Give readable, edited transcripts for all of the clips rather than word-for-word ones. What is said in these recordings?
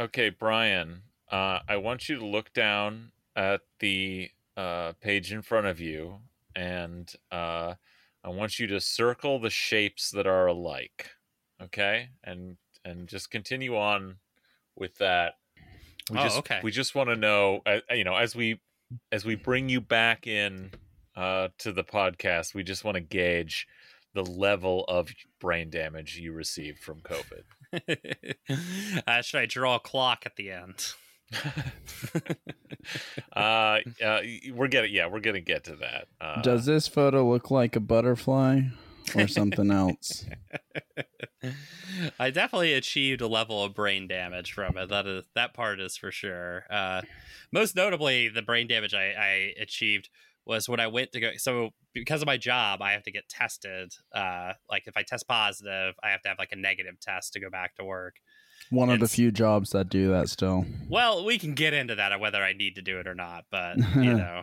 Okay, Brian, I want you to look down at the page in front of you, and I want you to circle the shapes that are alike. Okay, and just continue on with that. We just want to know, as we bring you back in to the podcast, we just want to gauge the level of brain damage you received from COVID. Should I draw a clock at the end? We're gonna get to that. Does this photo look like a butterfly or something else? I definitely achieved a level of brain damage from it. That part is for sure. Most notably, the brain damage I achieved was when I went to go. So because of my job, I have to get tested. Like if I test positive, I have to have like a negative test to go back to work. One of the few jobs that do that still. Well, we can get into that, whether I need to do it or not. But, you know,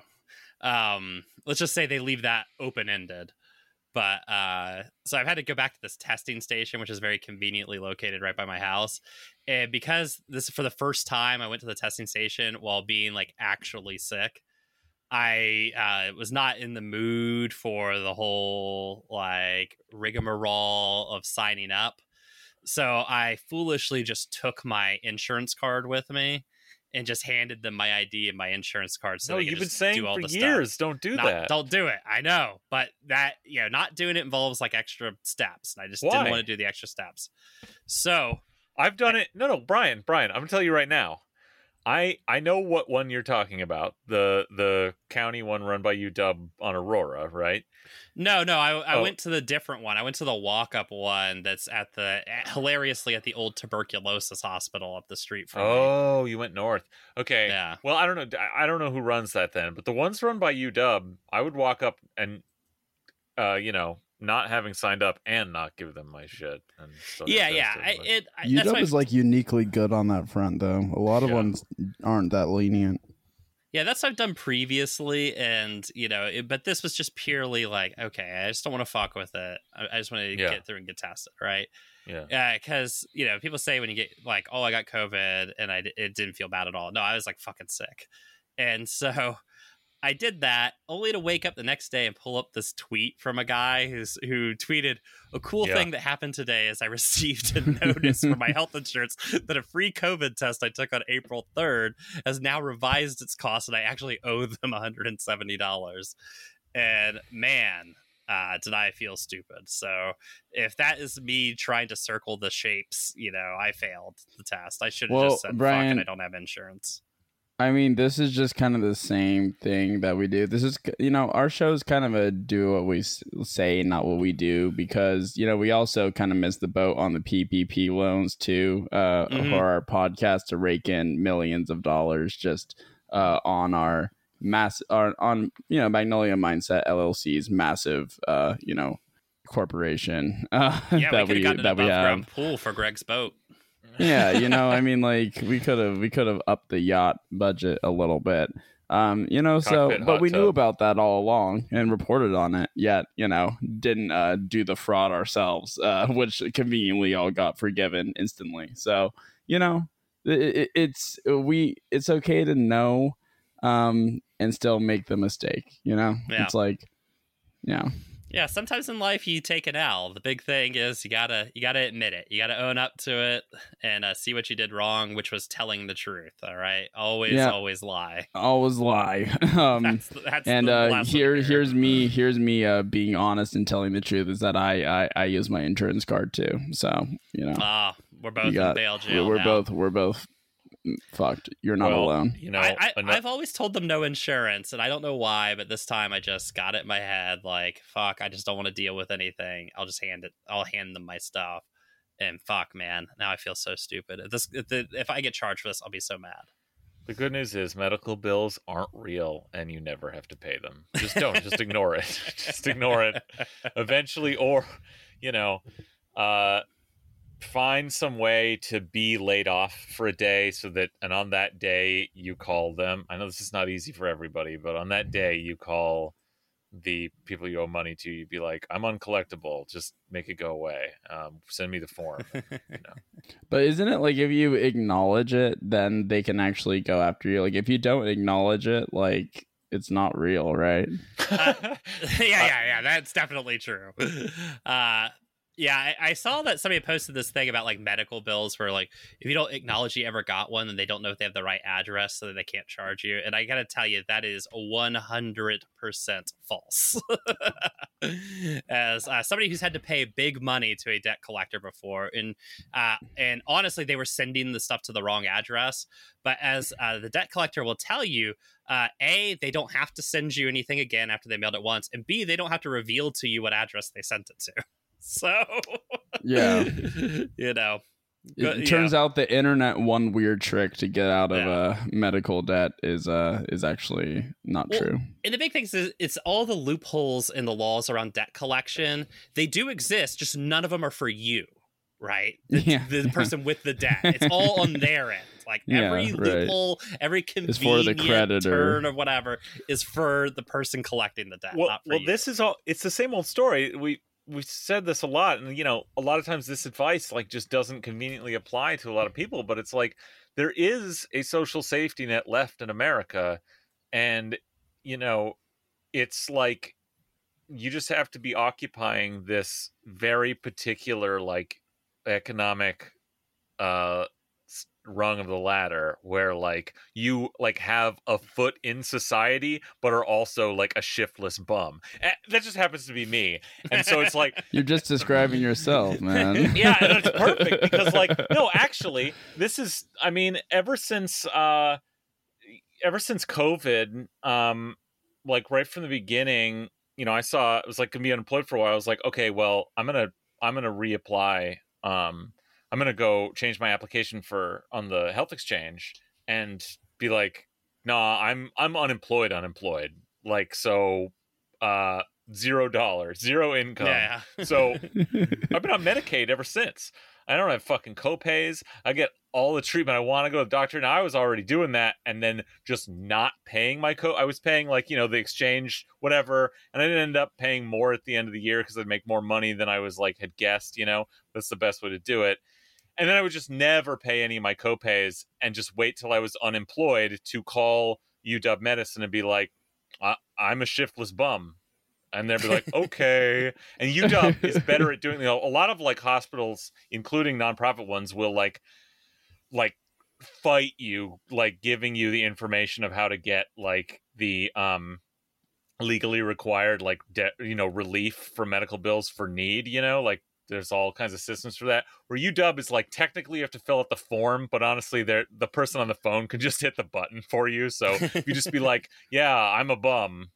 let's just say they leave that open ended. But so I've had to go back to this testing station, which is very conveniently located right by my house. And because this is for the first time I went to the testing station while being like actually sick, I was not in the mood for the whole like rigmarole of signing up. So I foolishly just took my insurance card with me and just handed them my ID and my insurance card. So no, you've been saying for years, stuff. Don't do that. Don't do it. I know. But that, you know, not doing it involves like extra steps. And I just didn't want to do the extra steps. So I've done it. No, Brian, I'm going to tell you right now. I know what one you're talking about, the county one run by UW on Aurora, right? No, I went to the different one. I went to the walk-up one that's at the, hilariously, at the old tuberculosis hospital up the street from me. Oh, you went north. Okay. Yeah. Well, I don't know who runs that then, but the ones run by UW, I would walk up and, you know, not having signed up and not give them my shit. And yeah. UW is like uniquely good on that front, though. A lot of ones aren't that lenient. Yeah, that's what I've done previously, and you know, but this was just purely like, okay, I just don't want to fuck with it. I just want to get through and get tested, right? Yeah, because you know, people say when you get like, oh, I got COVID, and it didn't feel bad at all. No, I was like fucking sick, and so. I did that only to wake up the next day and pull up this tweet from a guy who tweeted, a cool thing that happened today is I received a notice from my health insurance that a free COVID test I took on April 3rd has now revised its cost, and I actually owe them $170. And man, did I feel stupid. So if that is me trying to circle the shapes, you know, I failed the test. I should have just said, Brian, fuck, and I don't have insurance. I mean, this is just kind of the same thing that we do. This is, you know, our show is kind of a do what we say, not what we do, because, you know, we also kind of missed the boat on the PPP loans, too, for our podcast to rake in millions of dollars just on our you know, Magnolia Mindset LLC's massive, you know, corporation. Yeah, that we got an above-ground pool for Greg's boat. Yeah, you know, I mean, like we could have upped the yacht budget a little bit, you know. Cockpit, so, but we knew about that all along and reported on it. Yet, you know, didn't do the fraud ourselves, which conveniently all got forgiven instantly. So, you know, it's okay to know, and still make the mistake. You know, it's like, Yeah, sometimes in life you take an L. The big thing is you gotta admit it. You gotta own up to it and see what you did wrong, which was telling the truth. All right, always lie. Always lie. Here's me being honest and telling the truth is that I use my insurance card too. So you know, we're both in bail jail. We're both fucked. You're not alone. You know, I've always told them no insurance, and I don't know why, but this time I just got it in my head like, fuck, I just don't want to deal with anything. I'll hand them my stuff, and fuck, man, now I feel so stupid. If I get charged for this, I'll be so mad. The good news is medical bills aren't real, and you never have to pay them. Just ignore it. Just ignore it. Eventually, or you know, find some way to be laid off for a day so that, and on that day you call them. I know this is not easy for everybody, but on that day you call the people you owe money to, you'd be like, I'm uncollectible, just make it go away. Send me the form. But isn't it like if you acknowledge it, then they can actually go after you? Like if you don't acknowledge it, like it's not real, right? Yeah. That's definitely true. I saw that somebody posted this thing about like medical bills where like if you don't acknowledge you ever got one, then they don't know if they have the right address, so that they can't charge you. And I got to tell you, that is 100% false. As somebody who's had to pay big money to a debt collector before. And honestly, they were sending the stuff to the wrong address. But as the debt collector will tell you, A, they don't have to send you anything again after they mailed it once. And B, they don't have to reveal to you what address they sent it to. So, yeah, it turns out the internet, one weird trick to get out of medical debt is actually not true. And the big thing is it's all the loopholes in the laws around debt collection. They do exist. Just none of them are for you. Right. The person with the debt. It's all on their end. Like every loophole, every convenient turn or whatever is for the person collecting the debt. Well, this is all. It's the same old story. We've said this a lot, and a lot of times this advice like just doesn't conveniently apply to a lot of people, but it's like there is a social safety net left in America, and it's like you just have to be occupying this very particular like economic rung of the ladder where like you like have a foot in society but are also like a shiftless bum. And that just happens to be me, and so it's like you're just describing yourself, man. Yeah, and it's perfect because like this is ever since COVID, like right from the beginning, I saw it was like gonna be unemployed for a while. I was like, okay, well I'm gonna reapply. I'm going to go change my application on the health exchange and be like, nah, I'm unemployed. Like, so, $0, zero income. Yeah. So I've been on Medicaid ever since. I don't have fucking copays. I get all the treatment I want. I go to the doctor. Now I was already doing that. And then just not paying my I was paying like, the exchange, whatever. And I didn't end up paying more at the end of the year because I'd make more money than I was like had guessed, that's the best way to do it. And then I would just never pay any of my copays and just wait till I was unemployed to call UW Medicine and be like, I'm a shiftless bum. And they'd be like, okay. And UW is better at doing, a lot of like hospitals, including nonprofit ones, will like fight you, like giving you the information of how to get like the legally required like relief for medical bills for need, like there's all kinds of systems for that. Where UW is like, technically you have to fill out the form, but honestly, the person on the phone can just hit the button for you. So you just be like, yeah, I'm a bum.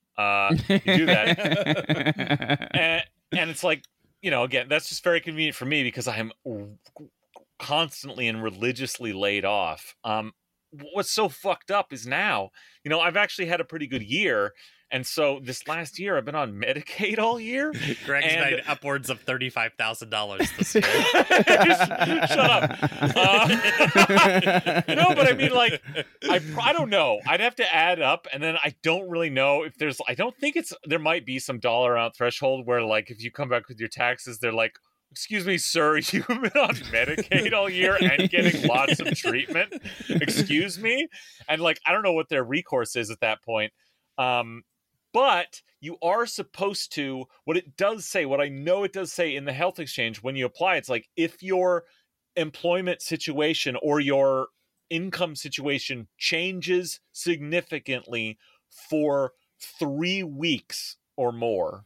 You do that. and it's like, again, that's just very convenient for me because I am constantly and religiously laid off. What's so fucked up is now, I've actually had a pretty good year. And so this last year, I've been on Medicaid all year. Greg's made upwards of $35,000 this year. Shut up. No, but I mean, like, I don't know. I'd have to add up, and then I don't really know if there's. I don't think there might be some dollar amount threshold where, like, if you come back with your taxes, they're like, excuse me, sir, you've been on Medicaid all year and getting lots of treatment. Excuse me. And, like, I don't know what their recourse is at that point. But you are supposed to, what I know it does say in the health exchange when you apply, it's like if your employment situation or your income situation changes significantly for 3 weeks or more,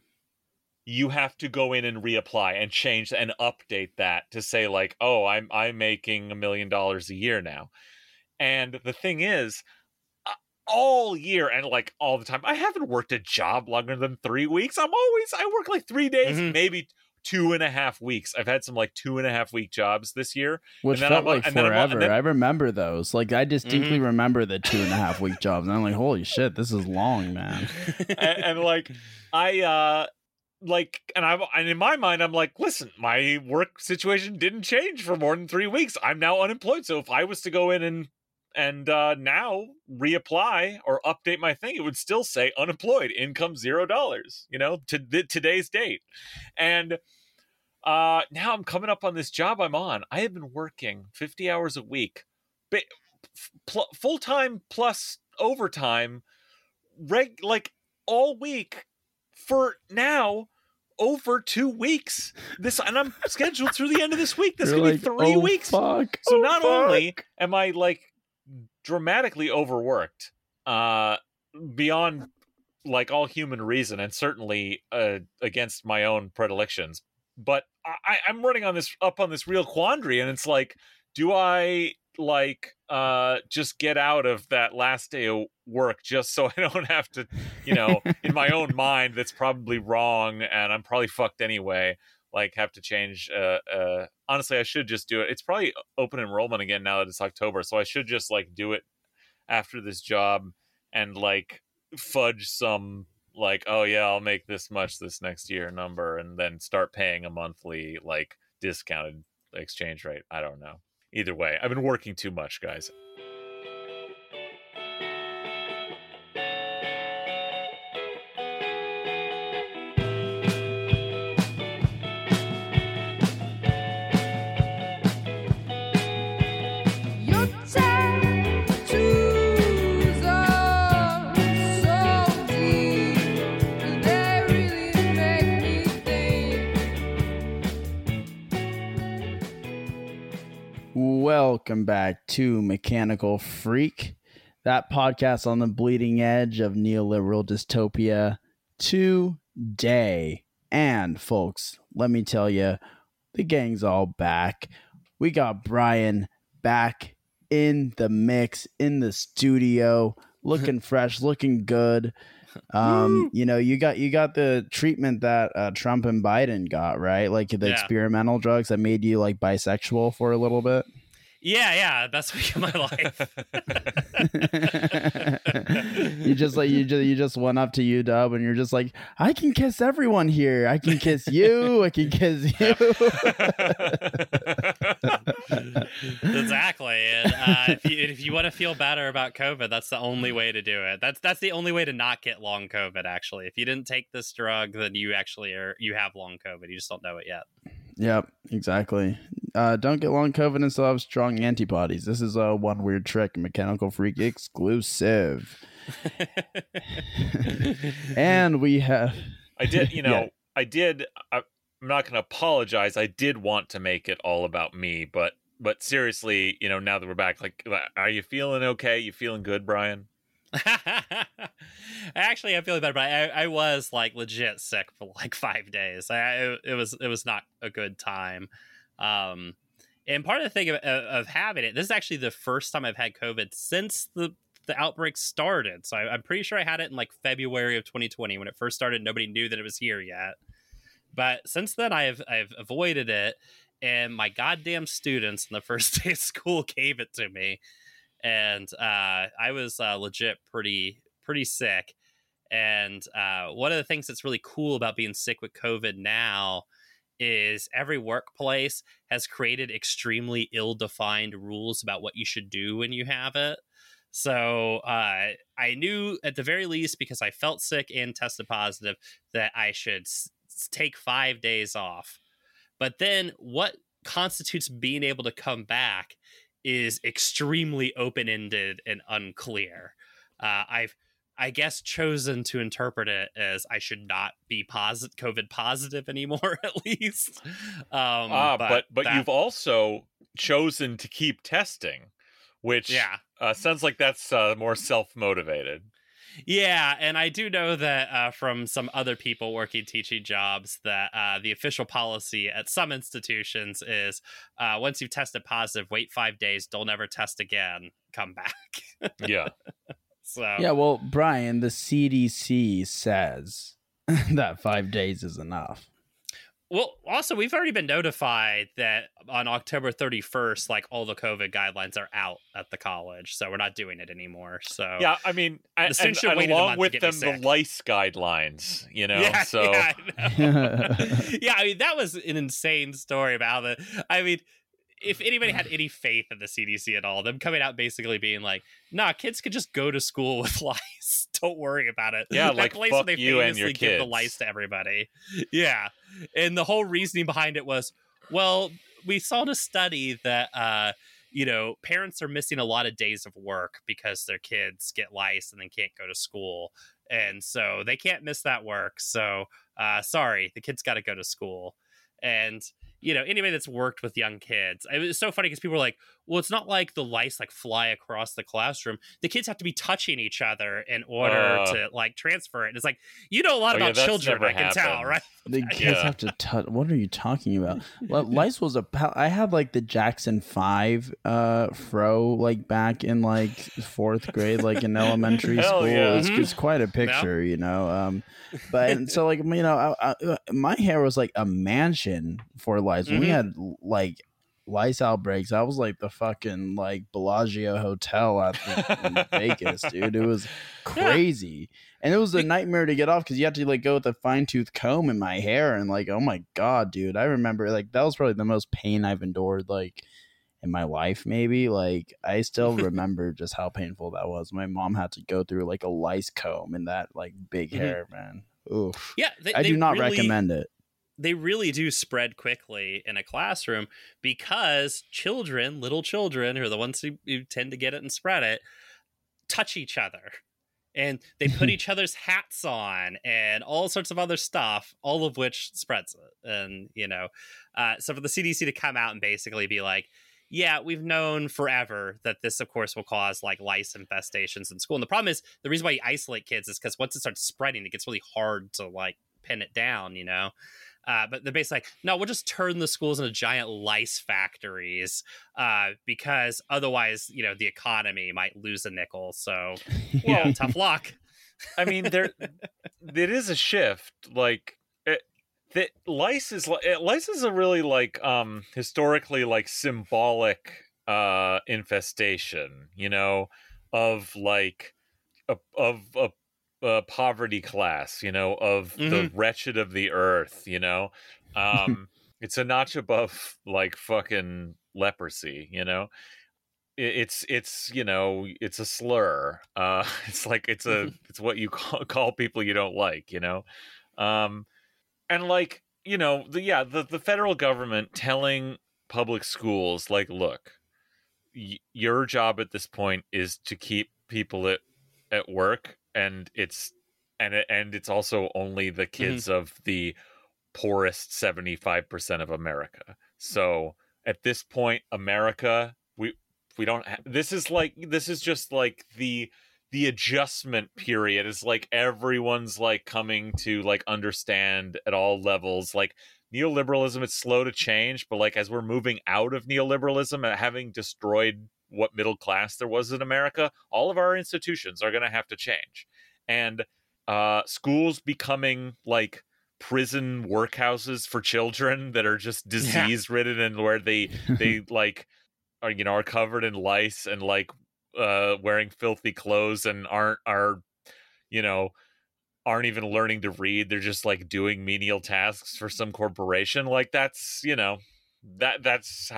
you have to go in and reapply and change and update that to say like, oh, I'm making $1 million a year now. And the thing is, all year and like all the time, I haven't worked a job longer than 3 weeks. I work like 3 days, maybe 2.5 weeks. I've had some like 2.5-week jobs this year, which felt like forever. I remember those. Like I distinctly remember the 2.5-week jobs, and I'm like, holy shit, this is long, man. and like I like, and in my mind, I'm like, listen, my work situation didn't change for more than 3 weeks. I'm now unemployed, so if I was to go in and and now reapply or update my thing, it would still say unemployed, income $0, you know, to today's date. And now I'm coming up on this job I'm on. I have been working 50 hours a week, full-time plus overtime, like all week for now over 2 weeks. This, and I'm scheduled through the end of this week. This could be 3 weeks. Fuck. So not only am I like dramatically overworked beyond like all human reason, and certainly against my own predilections, but I'm running on this real quandary, and it's like, do I just get out of that last day of work just so I don't have to, you know, in my own mind, that's probably wrong and I'm probably fucked anyway, like have to change. Honestly, I should just do it. It's probably open enrollment again now that it's October. So I should just like do it after this job and like fudge some, like, oh yeah, I'll make this much this next year number, and then start paying a monthly like discounted exchange rate. I don't know. Either way, I've been working too much, guys. Welcome back to Mechanical Freak, that podcast on the bleeding edge of neoliberal dystopia today. And folks, let me tell you, the gang's all back. We got Brian back in the mix, in the studio, looking fresh, looking good. You know, you got the treatment that Trump and Biden got, right? Like the experimental drugs that made you like bisexual for a little bit. Yeah, best week of my life. you just went up to UW and you're just like, I can kiss everyone here. I can kiss you. I can kiss you. Exactly. And if you want to feel better about COVID, that's the only way to do it. That's the only way to not get long COVID. Actually, if you didn't take this drug, then you actually you have long COVID. You just don't know it yet. Yep, exactly. Don't get long COVID and still have strong antibodies. This is one weird trick, Mechanical Freak exclusive. And we have... I'm not going to apologize. I did want to make it all about me, but seriously, you know, now that we're back, like, are you feeling okay? You feeling good, Brian? Actually, I'm feeling better, but I was like legit sick for like 5 days. It was not a good time. And part of the thing of having it, this is actually the first time I've had COVID since the outbreak started. So I'm pretty sure I had it in like February of 2020 when it first started. Nobody knew that it was here yet, but since then I've avoided it. And my goddamn students in the first day of school gave it to me. And I was legit pretty sick. And one of the things that's really cool about being sick with COVID now is every workplace has created extremely ill-defined rules about what you should do when you have it. So I knew at the very least, because I felt sick and tested positive, that I should take 5 days off. But then what constitutes being able to come back is extremely open-ended and unclear. I've chosen to interpret it as I should not be COVID positive anymore, at least. But you've also chosen to keep testing, which sounds like that's more self-motivated. Yeah, and I do know that from some other people working teaching jobs that the official policy at some institutions is once you've tested positive, wait 5 days, don't ever test again, come back. Yeah. So yeah, well, Brian, the CDC says that 5 days is enough. Well, also, we've already been notified that on October 31st, like all the COVID guidelines are out at the college, so we're not doing it anymore. So yeah, I mean, and along with them, the lice guidelines, you know. Yeah, so yeah, I know. Yeah, I mean, that was an insane story about it. I mean, if anybody had any faith in the CDC at all, them coming out basically being like, nah, kids could just go to school with lice. Don't worry about it. Yeah, that like place fuck where they you and your kids. Give the lice to everybody. Yeah. And the whole reasoning behind it was, well, we saw in a study that, you know, parents are missing a lot of days of work because their kids get lice and then can't go to school. And so they can't miss that work. So sorry, the kids got to go to school. And, you know, anybody that's worked with young kids, it was so funny because people were like, well, it's not like the lice like fly across the classroom. The kids have to be touching each other in order to like transfer it. And it's like, you know, a lot about children, I can tell, right? The kids have to touch. What are you talking about? Lice was I had like the Jackson 5 fro like back in like fourth grade, like in elementary school. Yeah. It's quite a picture, you know? But so like, you know, my hair was like a mansion for lice. Mm-hmm. We had like lice outbreaks. I was like the fucking like Bellagio Hotel in Vegas, dude. It was crazy. Yeah. And it was a nightmare to get off because you had to like go with a fine tooth comb in my hair and like, oh my God, dude. I remember like that was probably the most pain I've endured like in my life, maybe. Like I still remember just how painful that was. My mom had to go through like a lice comb in that like big hair, man. Oof. Yeah, I do not recommend it. They really do spread quickly in a classroom because children, little children, are the ones who tend to get it and spread it, touch each other. And they put each other's hats on and all sorts of other stuff, all of which spreads it. And, you know, so for the CDC to come out and basically be like, yeah, we've known forever that this, of course, will cause like lice infestations in school. And the problem is the reason why you isolate kids is because once it starts spreading, it gets really hard to like pin it down, you know. But they're basically like, no, we'll just turn the schools into giant lice factories because otherwise, you know, the economy might lose a nickel. So, well, tough luck. I mean, it is a shift. Like, lice is a really like historically like symbolic infestation, you know, of like a poverty class, you know, of the wretched of the earth, you know, it's a notch above like fucking leprosy, you know, it's, you know, it's a slur. It's like, it's what you call people you don't like, you know? And like, you know, the federal government telling public schools, like, look, your job at this point is to keep people at work. And it's also only the kids of the poorest 75% of America. So at this point, America, we don't. This is just like the adjustment period. It's like everyone's like coming to like understand at all levels. Like neoliberalism, it's slow to change, but like as we're moving out of neoliberalism and having destroyed what middle class there was in America, all of our institutions are going to have to change. And schools becoming like prison workhouses for children that are just disease ridden and where they like are, you know, are covered in lice and like wearing filthy clothes and aren't even learning to read. They're just like doing menial tasks for some corporation. Like that's, you know, that's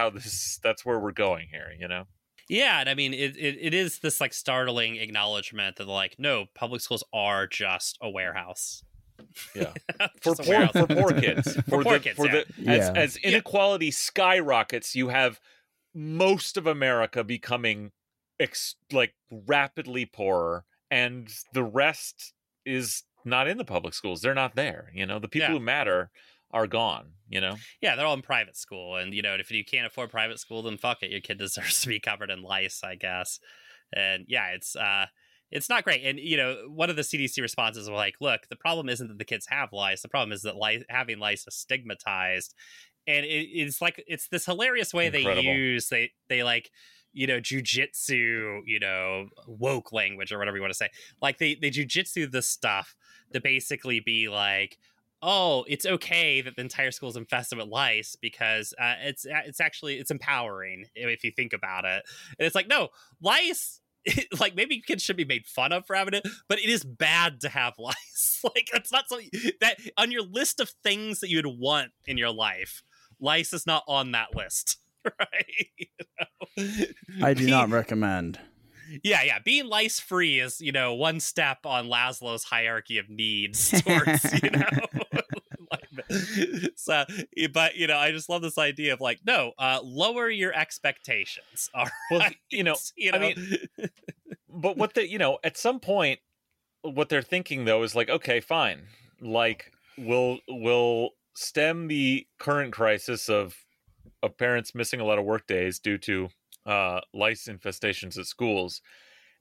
where we're going here, you know? Yeah, and I mean, it is this, like, startling acknowledgement that, like, no, public schools are just a warehouse. Yeah. for poor kids. For poor kids, As inequality skyrockets, you have most of America becoming, rapidly poorer, and the rest is not in the public schools. They're not there, you know? The people who matter are gone, you know? Yeah, they're all in private school. And, you know, if you can't afford private school, then fuck it. Your kid deserves to be covered in lice, I guess. And yeah, it's not great. And, you know, one of the CDC responses were like, look, the problem isn't that the kids have lice. The problem is that having lice is stigmatized. And it's like, it's this hilarious way they use, they like, you know, jujitsu, you know, woke language or whatever you want to say. Like they jujitsu this stuff to basically be like, oh, it's okay that the entire school is infested with lice because it's actually empowering if you think about it. And it's like, no, lice, like maybe kids should be made fun of for having it, but it is bad to have lice. Like that's not something that on your list of things that you'd want in your life, lice is not on that list. right? I do not recommend. Yeah. Being lice free is, one step on Laszlo's hierarchy of needs towards, So, but I just love this idea of lower your expectations. All right, well, I mean, but what the at some point, what they're thinking though is okay, fine, we'll stem the current crisis of parents missing a lot of work days due to lice infestations at schools,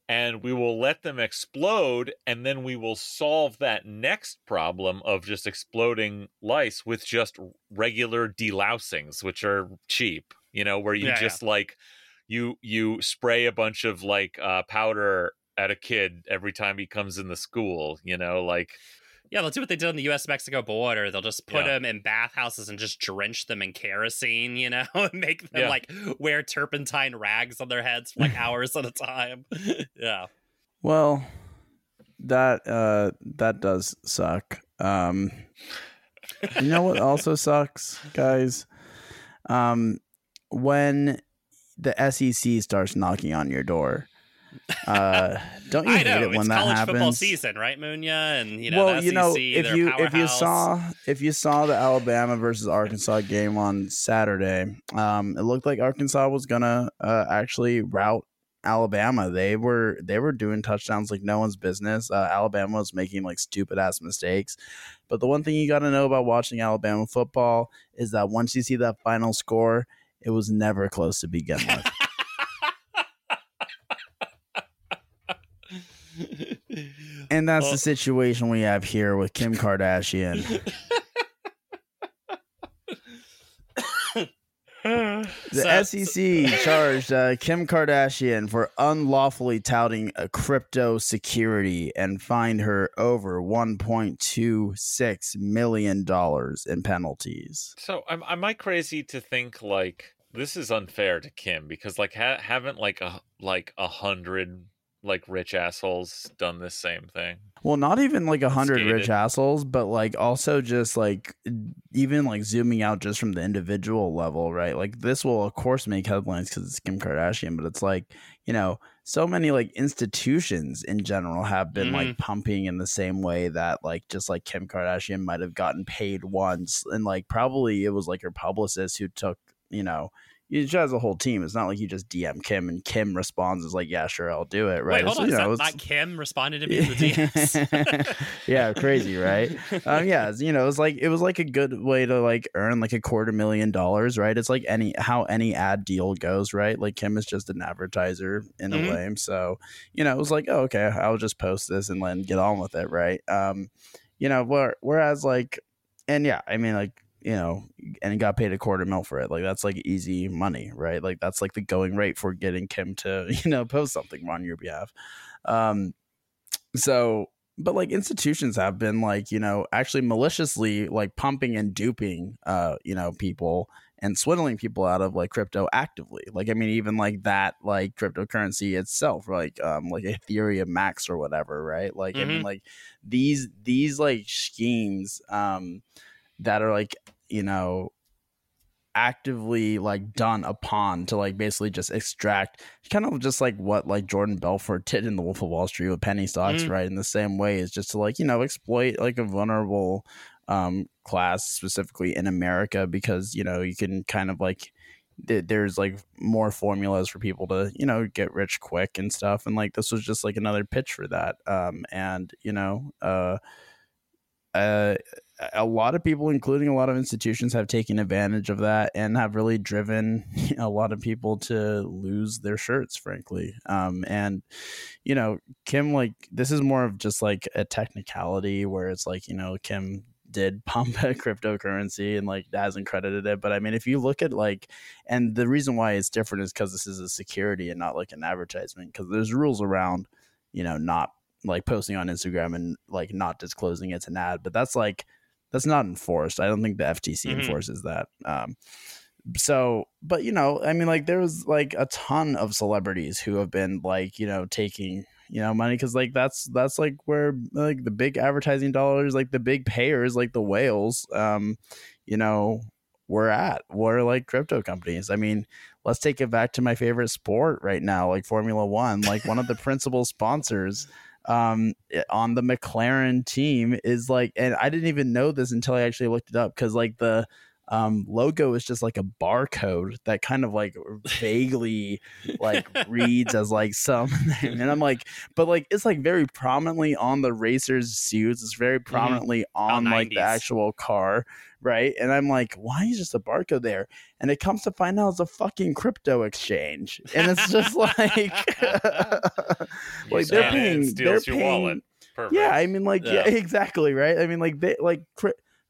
and we will let them explode, and then we will solve that next problem of just exploding lice with just regular delousings, which are cheap, where you you spray a bunch of powder at a kid every time he comes in the school, Yeah, they'll do what they did on the U.S.-Mexico border. They'll just put them in bathhouses and just drench them in kerosene, and make them, wear turpentine rags on their heads for, hours at a time. Yeah. Well, that does suck. You know what also sucks, guys? When the SEC starts knocking on your door. Don't you hate it when that happens? It's college football season, right, Munya? And the SEC, if you saw the Alabama versus Arkansas game on Saturday, it looked like Arkansas was gonna actually rout Alabama. They were doing touchdowns like no one's business. Alabama was making stupid ass mistakes. But the one thing you got to know about watching Alabama football is that once you see that final score, it was never close to begin with. And that's the situation we have here with Kim Kardashian. The SEC charged Kim Kardashian for unlawfully touting a crypto security and fined her over $1.26 million in penalties. So am I crazy to think this is unfair to Kim because haven't 100 rich assholes done this same thing? Well, not even 100 rich assholes, but also just even zooming out just from the individual level, right? This will of course make headlines because it's Kim Kardashian, but it's so many institutions in general have been pumping in the same way that just Kim Kardashian might have gotten paid once, and probably it was her publicist who took she has a whole team. It's not you just DM Kim and Kim responds is yeah, sure, I'll do it. Right? Wait, hold on. Is that not Kim responded to me in the DMs? Yeah, crazy, right? It was a good way to earn a $250,000, right? It's any ad deal goes, right? Kim is just an advertiser in a way. So it was oh, okay, I'll just post this and then get on with it, right? Whereas and he got paid $250,000 for it. That's easy money, right? That's the going rate for getting Kim to, post something on your behalf. But institutions have been actually maliciously pumping and duping, people and swindling people out of crypto actively. Cryptocurrency itself, Ethereum Max or whatever, right? These schemes, that are actively done upon to basically just extract, kind of just what Jordan Belfort did in The Wolf of Wall Street with penny stocks, right? In the same way, is just to exploit a vulnerable class, specifically in America, because you can kind of there's more formulas for people to get rich quick and stuff, and this was just another pitch for that. A lot of people, including a lot of institutions, have taken advantage of that and have really driven a lot of people to lose their shirts, frankly. Kim, this is more of just a technicality where it's Kim did pump a cryptocurrency and hasn't credited it. But I mean, if you look at and the reason why it's different is because this is a security and not an advertisement, because there's rules around, not posting on Instagram and not disclosing it's an ad, but that's that's not enforced. I don't think the FTC enforces that. I mean, there was a ton of celebrities who have been taking money because that's where the big advertising dollars, the big payers, the whales, we're at. We're like crypto companies. I mean, let's take it back to my favorite sport right now, like Formula One. Like one of the principal sponsors on the McLaren team is like, and I didn't even know this until I actually looked it up, because like the logo is just like a barcode that kind of like vaguely like reads as like something, and I'm like, but like it's like very prominently on the racers' suits, it's very prominently on like the actual car, right? And I'm like, why is just a barcode there? And it comes to find out it's a fucking crypto exchange, and it's just like like they're paying, steals your wallet. Perfect. Yeah, I mean, like yeah, exactly, right? I mean, like they like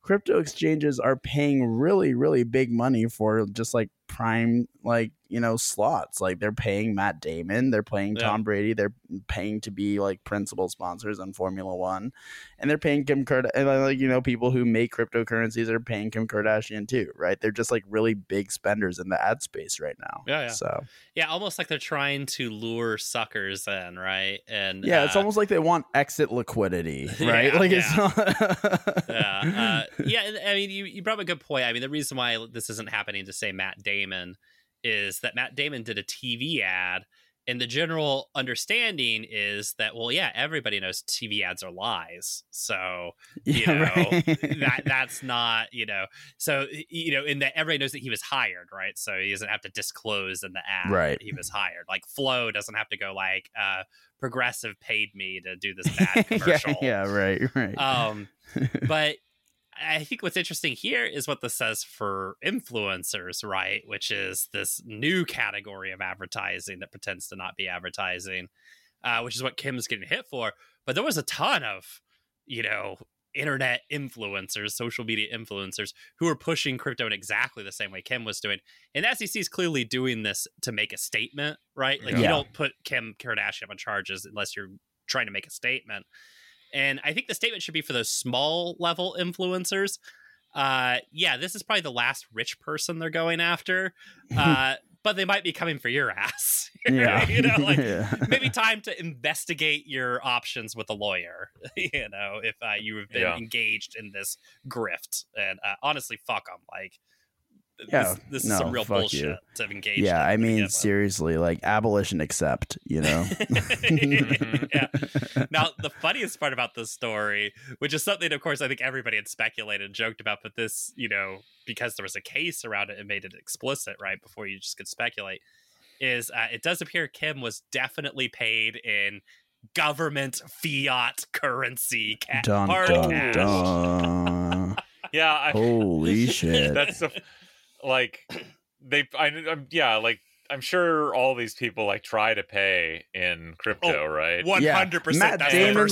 crypto exchanges are paying really, really big money for just like prime, like, you know, slots. Like they're paying Matt Damon, they're paying Tom Brady, they're paying to be like principal sponsors on Formula One, and they're paying Kim Kardashian. And like, you know, people who make cryptocurrencies are paying Kim Kardashian too, right? They're just like really big spenders in the ad space right now. Yeah, yeah. So yeah, almost like they're trying to lure suckers in, right? And yeah, it's almost like they want exit liquidity, right? Yeah, like yeah, it's not yeah. Yeah, I mean, you brought up a good point. I mean, the reason why this isn't happening to say Matt Damon is that Matt Damon did a TV ad, and the general understanding is that, well, yeah, everybody knows TV ads are lies. So, you know, that's not, you know, so, you know, in that everybody knows that he was hired, right? So he doesn't have to disclose in the ad that he was hired. Like Flo doesn't have to go like, Progressive paid me to do this bad commercial. Right. But I think what's interesting here is what this says for influencers, right? Which is this new category of advertising that pretends to not be advertising, which is what Kim's getting hit for. But there was a ton of, you know, internet influencers, social media influencers who are pushing crypto in exactly the same way Kim was doing. And the SEC is clearly doing this to make a statement, right? Like you don't put Kim Kardashian on charges unless you're trying to make a statement. And I think the statement should be for those small level influencers. Yeah, this is probably the last rich person they're going after, but they might be coming for your ass. You know, like maybe time to investigate your options with a lawyer, you know, if you have been engaged in this grift. And honestly, fuck them. Like, this is some real bullshit to engage in. I mean, seriously, like abolition except, you know. Now, the funniest part about this story, which is something, of course, I think everybody had speculated and joked about, but this, you know, because there was a case around it, it made it explicit, right? Before you just could speculate, is it does appear Kim was definitely paid in government fiat currency. Cash. Yeah. Holy shit. That's so. Like they, like I'm sure all these people like try to pay in crypto, right? 100%. Matt Damon,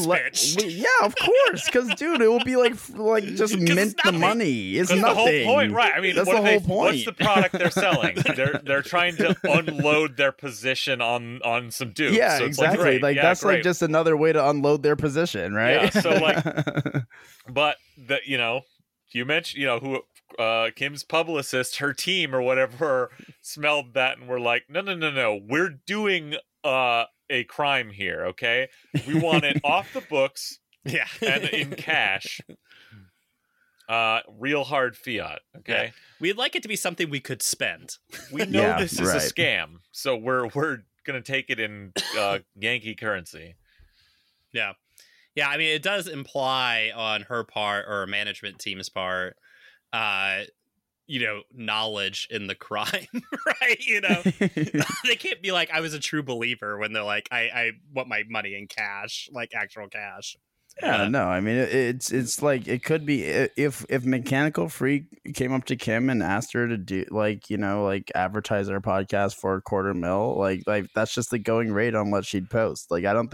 of course, because dude, it will be like just mint the money. It's nothing. The whole point, right? I mean, that's the whole point. What's the product they're selling? They're trying to unload their position on some dude. Yeah, so exactly. Like, that's just another way to unload their position, right? Yeah. So like, but you mentioned, who. Kim's publicist, her team or whatever, smelled that and were like, no, we're doing a crime here, okay? We want it off the books and in cash. Real hard fiat, okay? Yeah. We'd like it to be something we could spend. We know this is a scam, so we're going to take it in Yankee currency. Yeah. Yeah, I mean, it does imply on her part or management team's part knowledge in the crime, right? You know, they can't be like, I was a true believer when they're like, I want my money in cash, like actual cash. I mean, it's like, it could be if Mechanical Freak came up to Kim and asked her to do like advertise our podcast for $250,000, like that's just the going rate on what she'd post. Like, I don't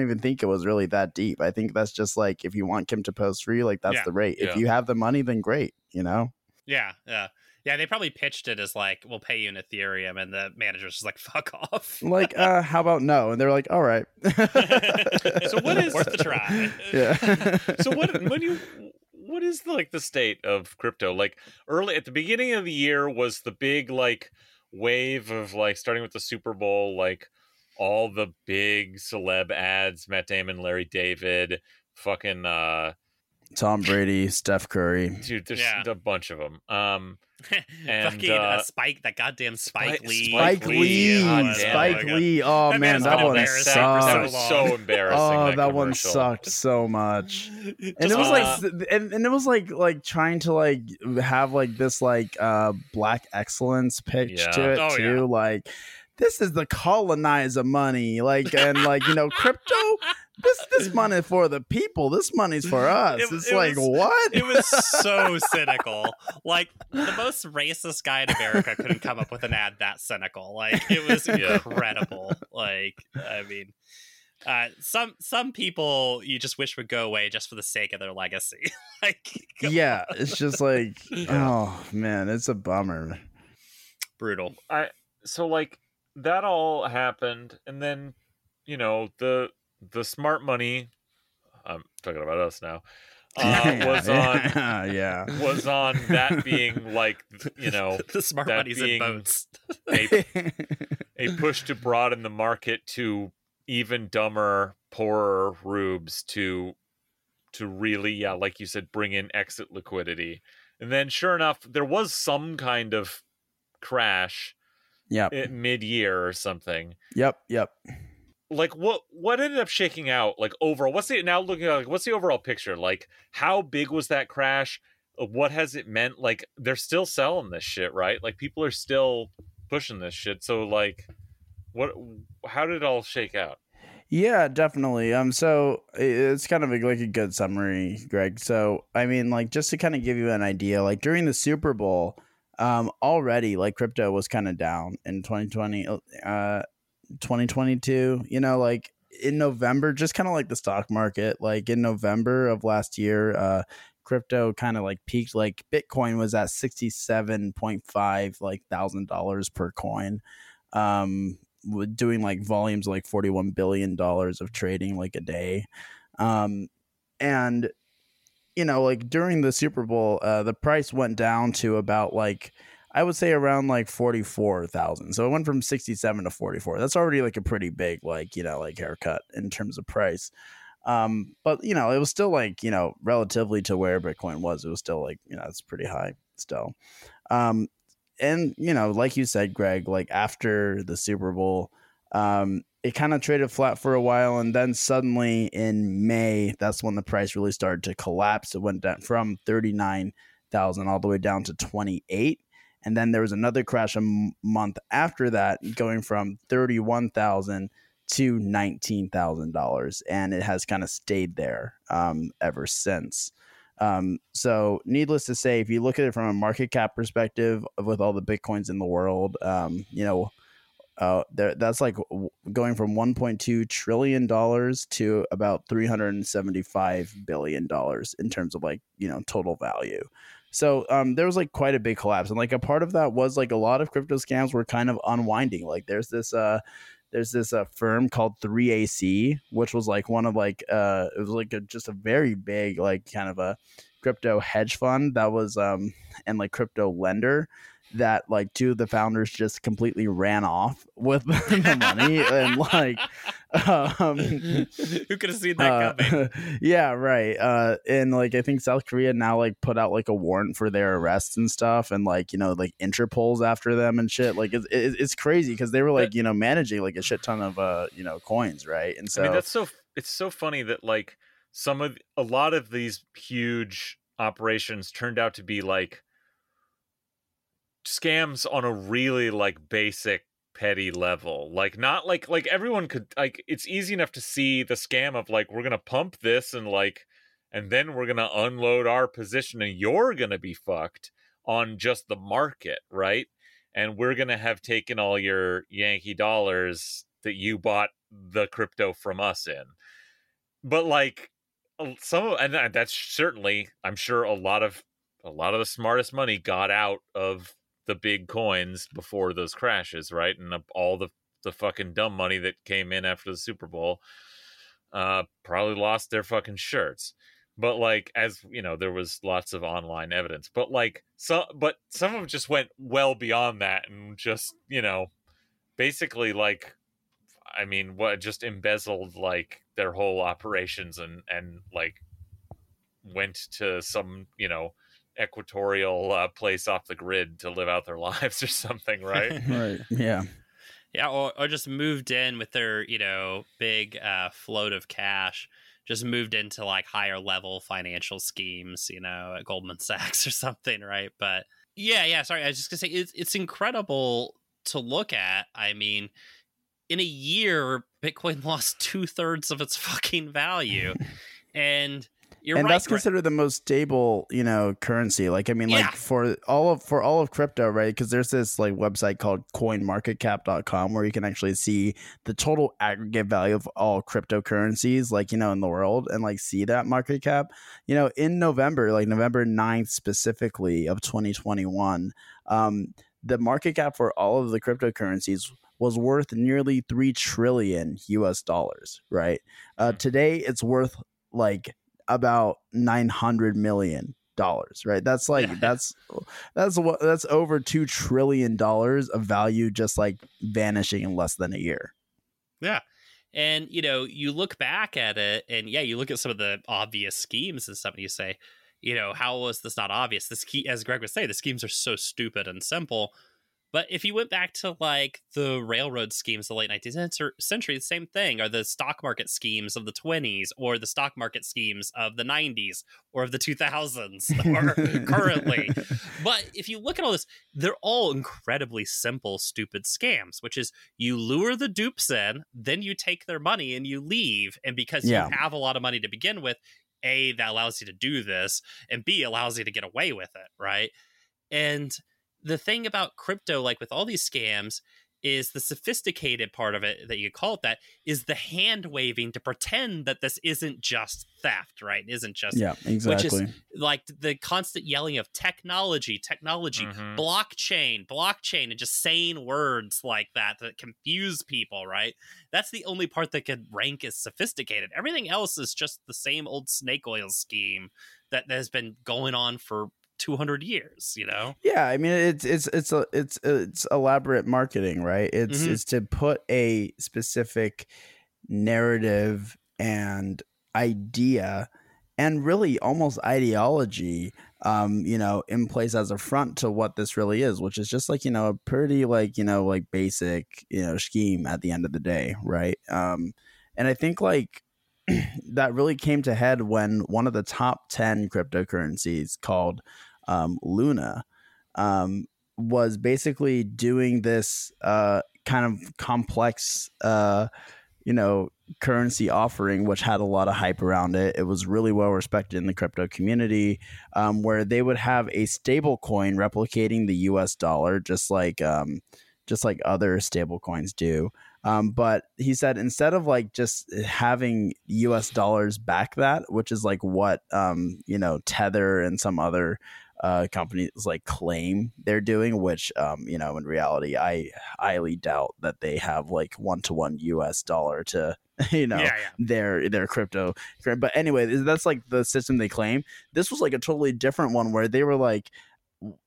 even think it was really that deep. I think that's just like, if you want Kim to post for you, like that's the rate. If you have the money, then great, you know? Yeah. Yeah. Yeah, they probably pitched it as like, we'll pay you in Ethereum, and the manager's just like, fuck off. Like, how about no? And they're like, all right. So what is worth a try? Yeah. So what is like the state of crypto? Like early at the beginning of the year was the big like wave of like starting with the Super Bowl, like all the big celeb ads, Matt Damon, Larry David, fucking Tom Brady, Steph Curry, dude. There's a bunch of them. And, fucking Spike Lee. Oh, man, that one sucked. That was so embarrassing. Oh, that one sucked so much. And it was like trying to like have like this like black excellence pitch to it too. Yeah. Like, this is the colonizer money, like, and like, you know, crypto. This money for the people. This money's for us. What? It was so cynical. Like, the most racist guy in America couldn't come up with an ad that cynical. Like, it was incredible. Like, I mean, some people you just wish would go away just for the sake of their legacy. Like, come on. It's just like, oh man, it's a bummer. Brutal. So like that all happened, and then, you know, the smart money, I'm talking about us now, was on that being like, you know, the smart money's in boats. a push to broaden the market to even dumber, poorer rubes to really, like you said, bring in exit liquidity. And then sure enough, there was some kind of crash mid-year or something. Yep. Like, what ended up shaking out, like, overall? What's the overall picture? Like, how big was that crash? What has it meant? Like, they're still selling this shit, right? Like, people are still pushing this shit. So, like, how did it all shake out? Yeah, definitely. So it's kind of a good summary, Greg. So, I mean, like, just to kind of give you an idea, like, during the Super Bowl, already, like, crypto was kind of down in 2022, you know, like in November, just kind of like the stock market, like in November of last year, crypto kind of like peaked. Like Bitcoin was at $67,500 per coin, doing like volumes like $41 billion of trading like a day. And, you know, like during the Super Bowl, the price went down to about like, I would say around like 44,000. So it went from 67 to 44. That's already like a pretty big, like, you know, like haircut in terms of price. But, you know, it was still like, you know, relatively to where Bitcoin was, it was still like, you know, it's pretty high still. And, you know, like you said, Greg, like after the Super Bowl, it kind of traded flat for a while. And then suddenly in May, that's when the price really started to collapse. It went down from 39,000 all the way down to 28. And then there was another crash a month after that, going from $31,000 to $19,000. And it has kind of stayed there ever since. So needless to say, if you look at it from a market cap perspective with all the Bitcoins in the world, you know, that's like going from $1.2 trillion to about $375 billion in terms of like, you know, total value. So there was like quite a big collapse, and like a part of that was like a lot of crypto scams were kind of unwinding. Like there's this firm called 3AC, which was like one of like it was like just a very big like kind of a crypto hedge fund that was and like crypto lender that like two of the founders just completely ran off with the money and like who could have seen that coming? Yeah, right. And like I think South Korea now like put out like a warrant for their arrest and stuff, and like, you know, like Interpol's after them and shit. Like it's crazy because they were like, you know, managing like a shit ton of you know, coins, right? And so I mean, it's so funny that like a lot of these huge operations turned out to be like scams on a really like basic petty level. Like not like everyone could, like it's easy enough to see the scam of like, we're gonna pump this and like, and then we're gonna unload our position and you're gonna be fucked on just the market, right? And we're gonna have taken all your Yankee dollars that you bought the crypto from us in. But like and that's certainly, I'm sure a lot of the smartest money got out of the big coins before those crashes, right? And all the fucking dumb money that came in after the Super Bowl probably lost their fucking shirts. But like, as you know, there was lots of online evidence, but like some of them just went well beyond that and just, you know, basically like, I mean, just embezzled like their whole operations and like went to some, you know, equatorial place off the grid to live out their lives or something, right? Right. Yeah. Yeah, or just moved in with their, you know, big float of cash, just moved into like higher level financial schemes, you know, at Goldman Sachs or something, right? But yeah, sorry, I was just gonna say it's incredible to look at. I mean, in a year, Bitcoin lost 2/3 of its fucking value, and right, that's considered the most stable, you know, currency. Like, I mean, yeah. Like for all of crypto, right? Because there's this like website called coinmarketcap.com where you can actually see the total aggregate value of all cryptocurrencies, like, you know, in the world, and like see that market cap, you know, in November, like November 9th specifically of 2021, the market cap for all of the cryptocurrencies was worth nearly $3 trillion, right? Today it's worth like about $900 million, right? That's like that's over $2 trillion of value just like vanishing in less than a year. Yeah. And you know, you look back at it and yeah, you look at some of the obvious schemes and stuff and you say, you know, how was this not obvious? This key, as Greg was saying, the schemes are so stupid and simple. But if you went back to like the railroad schemes of the late 19th century, the same thing, or the stock market schemes of the 20s, or the stock market schemes of the 90s, or of the 2000s, or currently. But if you look at all this, they're all incredibly simple, stupid scams, which is you lure the dupes in, then you take their money and you leave. And because you have a lot of money to begin with, A, that allows you to do this, and B, allows you to get away with it, right? And the thing about crypto, like with all these scams, is the sophisticated part of it that you call it that is the hand waving to pretend that this isn't just theft, right? It isn't just, yeah, exactly. Which is like the constant yelling of technology, mm-hmm. blockchain, and just saying words like that confuse people, right? That's the only part that could rank as sophisticated. Everything else is just the same old snake oil scheme that has been going on for 200 years, you know. Yeah, I mean it's elaborate marketing, right? It's mm-hmm. it's to put a specific narrative and idea and really almost ideology, you know, in place as a front to what this really is, which is just like, you know, a pretty like, you know, like basic, you know, scheme at the end of the day, right? And I think like that really came to head when one of the top 10 cryptocurrencies called Luna was basically doing this kind of complex, you know, currency offering, which had a lot of hype around it. It was really well respected in the crypto community, where they would have a stable coin replicating the US dollar, just like other stable coins do. But he said instead of like just having US dollars back that, which is like what, you know, Tether and some other companies like claim they're doing, which, you know, in reality, I highly doubt that they have like 1-to-1 US dollar to, you know, their crypto. But anyway, that's like the system they claim. This was like a totally different one where they were like,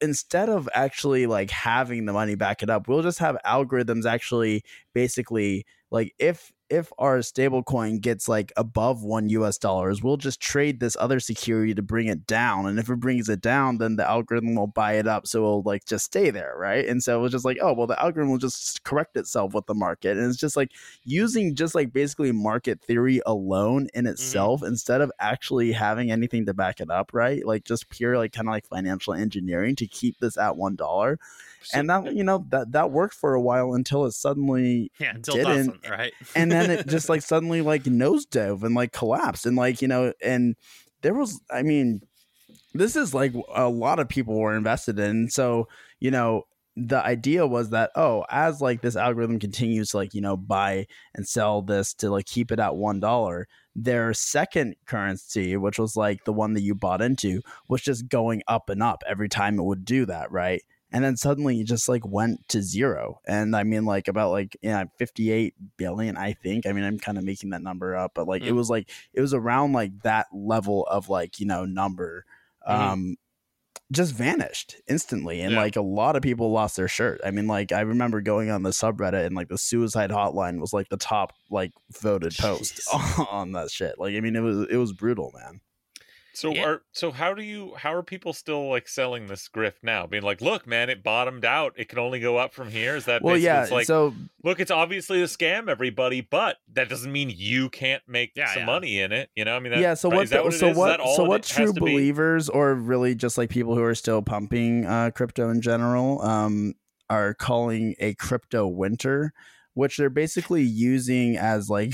instead of actually like having the money back it up, we'll just have algorithms actually basically like if our stable coin gets like above $1, we'll just trade this other security to bring it down. And if it brings it down, then the algorithm will buy it up. So it'll like just stay there. Right. And so it was just like, oh, well, the algorithm will just correct itself with the market. And it's just like using just like basically market theory alone in itself, mm-hmm. instead of actually having anything to back it up. Right. Like just pure, like kind of like financial engineering to keep this at $1. So, and that, you know, that worked for a while until it suddenly didn't. Right. And then it just like suddenly like nosedove and like collapsed and like, you know, and there was, I mean, this is like a lot of people were invested in. So, you know, the idea was that, oh, as like this algorithm continues to like, you know, buy and sell this to like keep it at $1, their second currency, which was like the one that you bought into, was just going up and up every time it would do that. Right. And then suddenly it just like went to zero. And I mean, like about like, you know, 58 billion, I think. I mean, I'm kind of making that number up, but like, mm-hmm. it was around like that level of like, you know, number, mm-hmm. Just vanished instantly. And like a lot of people lost their shirt. I mean, like I remember going on the subreddit and like the suicide hotline was like the top, like voted post on that shit. Like, I mean, it was brutal, man. So yeah. How are people still like selling this grift now? Being like, look, man, it bottomed out. It can only go up from here. Is that look, it's obviously a scam, everybody, but that doesn't mean you can't make some money in it. You know, I mean, that, yeah. So what true believers or really just like people who are still pumping crypto in general are calling a crypto winter, which they're basically using as like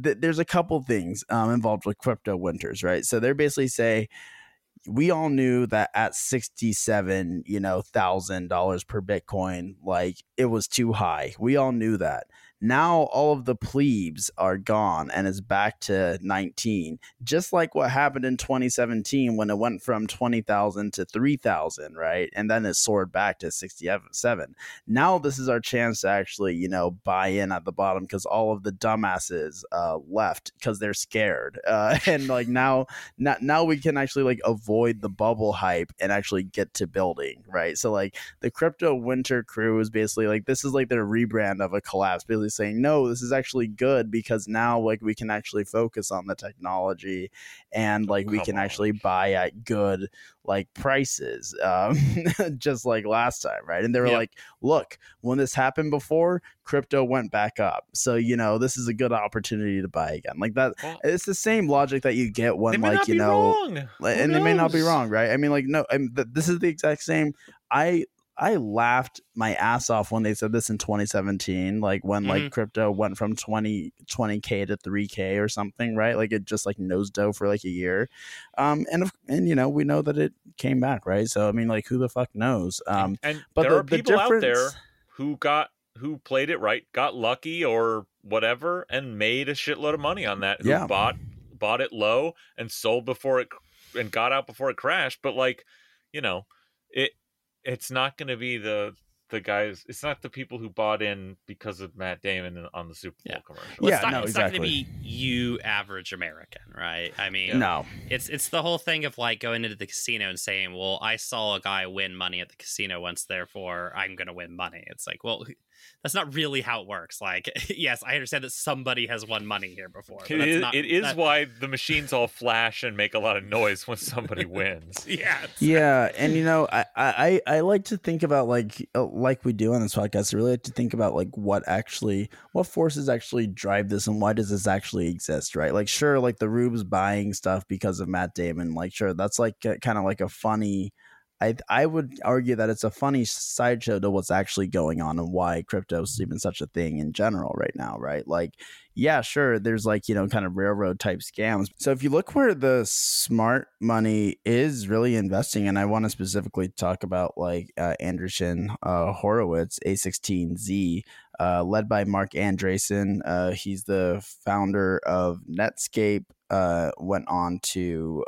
there's a couple things involved with crypto winters, right? So they're basically say we all knew that at $67, $1,000 per Bitcoin, like it was too high. We all knew that. Now all of the plebes are gone and it's back to 19, just like what happened in 2017 when it went from 20,000 to 3,000, right? And then it soared back to 67. Now this is our chance to actually, buy in at the bottom because all of the dumbasses left because they're scared. And like now we can actually like avoid the bubble hype and actually get to building, right? So like the crypto winter crew is basically like, this is like their rebrand of a collapse, basically saying no, this is actually good because now like we can actually focus on the technology and like we can actually buy at good like prices just like last time, right? And they were like, look, when this happened before, crypto went back up, so this is a good opportunity to buy again. Like that, it's the same logic that you get when like and they may not be wrong, right? I mean, like this is the exact same. I laughed my ass off when they said this in 2017, like when like crypto went from 20K to 3K or something, right? Like it just like nosedove for like a year. And we know that it came back, right? So I mean, like who the fuck knows? But there are people out there who played it right, got lucky or whatever and made a shitload of money on that. Who bought it low and sold before it and got out before it crashed. But like, it's not going to be the guys. It's not the people who bought in because of Matt Damon on the Super Bowl commercial. Well, it's not going to be you, average American, right? I mean, no. It's the whole thing of like going into the casino and saying, "Well, I saw a guy win money at the casino once, therefore I'm going to win money." It's like, well, that's not really how it works. Like, yes, I understand that somebody has won money here before. But that's why the machines all flash and make a lot of noise when somebody wins. Yeah. And, I like to think about like we do on this podcast, I really like to think about like what forces actually drive this and why does this actually exist, right? Like, sure, like the Rube's buying stuff because of Matt Damon. Like, sure, that's like kind of like a funny... I would argue that it's a funny sideshow to what's actually going on and why crypto is even such a thing in general right now, right? Like, yeah, sure, there's like, kind of railroad type scams. So if you look where the smart money is really investing, and I want to specifically talk about like Andreessen Horowitz, A16Z, led by Mark Andreessen. He's the founder of Netscape, went on to,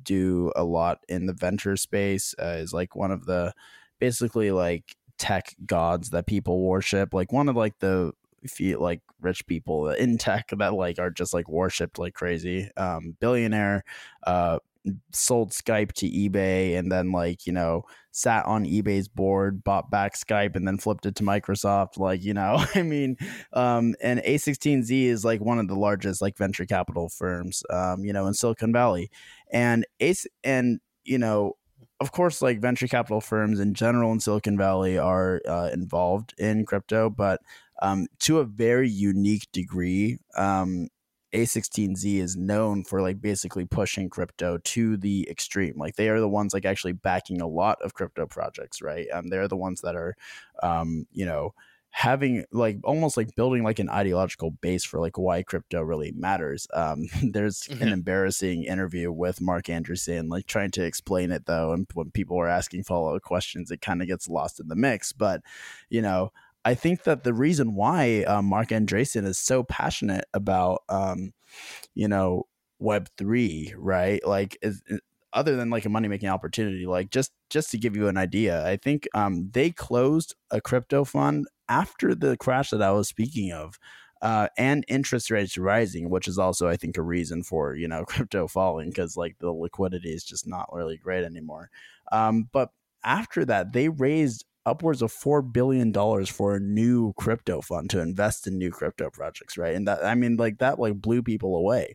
do a lot in the venture space, is like one of the basically like tech gods that people worship, like one of like the few like rich people in tech that like are just like worshipped like crazy, billionaire, sold Skype to eBay and then like sat on eBay's board, bought back Skype and then flipped it to Microsoft, like and A16Z is like one of the largest like venture capital firms in Silicon Valley, and of course like venture capital firms in general in Silicon Valley are involved in crypto, but to a very unique degree. A16Z is known for like basically pushing crypto to the extreme. Like they are the ones like actually backing a lot of crypto projects, right? They're the ones that are, having like almost like building like an ideological base for like why crypto really matters. There's an embarrassing interview with Mark Andreessen, like trying to explain it though. And when people are asking follow-up questions, it kind of gets lost in the mix, but I think that the reason why Mark Andreessen is so passionate about, Web3, right? Like, other than like a money-making opportunity, like just to give you an idea, I think they closed a crypto fund after the crash that I was speaking of, and interest rates rising, which is also, I think, a reason for, crypto falling because like the liquidity is just not really great anymore. But after that, they raised upwards of $4 billion for a new crypto fund to invest in new crypto projects, right? And that, I mean, like that like blew people away.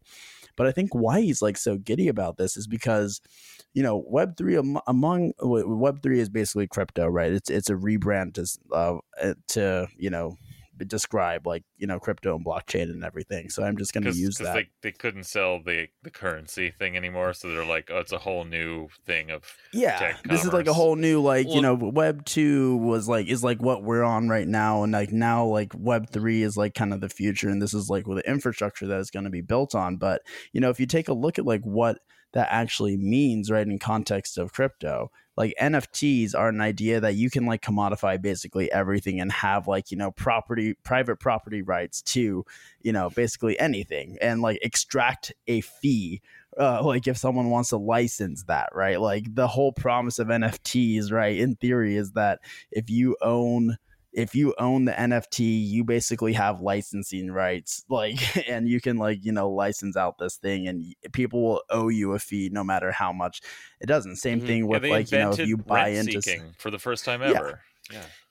But I think why he's like so giddy about this is because, you know, Web3 among Web3 is basically crypto, right? It's a rebrand to you know, describe like, you know, crypto and blockchain and everything. So I'm just going to use that. They couldn't sell the currency thing anymore, so they're like, oh, it's a whole new thing of tech commerce. This is like a whole new like, well, you know, Web 2 was like is like what we're on right now, and like now like Web 3 is like kind of the future, and this is like with the infrastructure that is going to be built on. But you know, if you take a look at like what that actually means, right, in context of crypto, like NFTs are an idea that you can like commodify basically everything and have like, you know, private property rights to, you know, basically anything, and like extract a fee. Like if someone wants to license that, right? Like the whole promise of NFTs, right, in theory is that if you own the NFT, you basically have licensing rights, like, and you can like, you know, license out this thing, and people will owe you a fee no matter how much. It doesn't. Same thing with like, you know, if you buy into for the first time ever.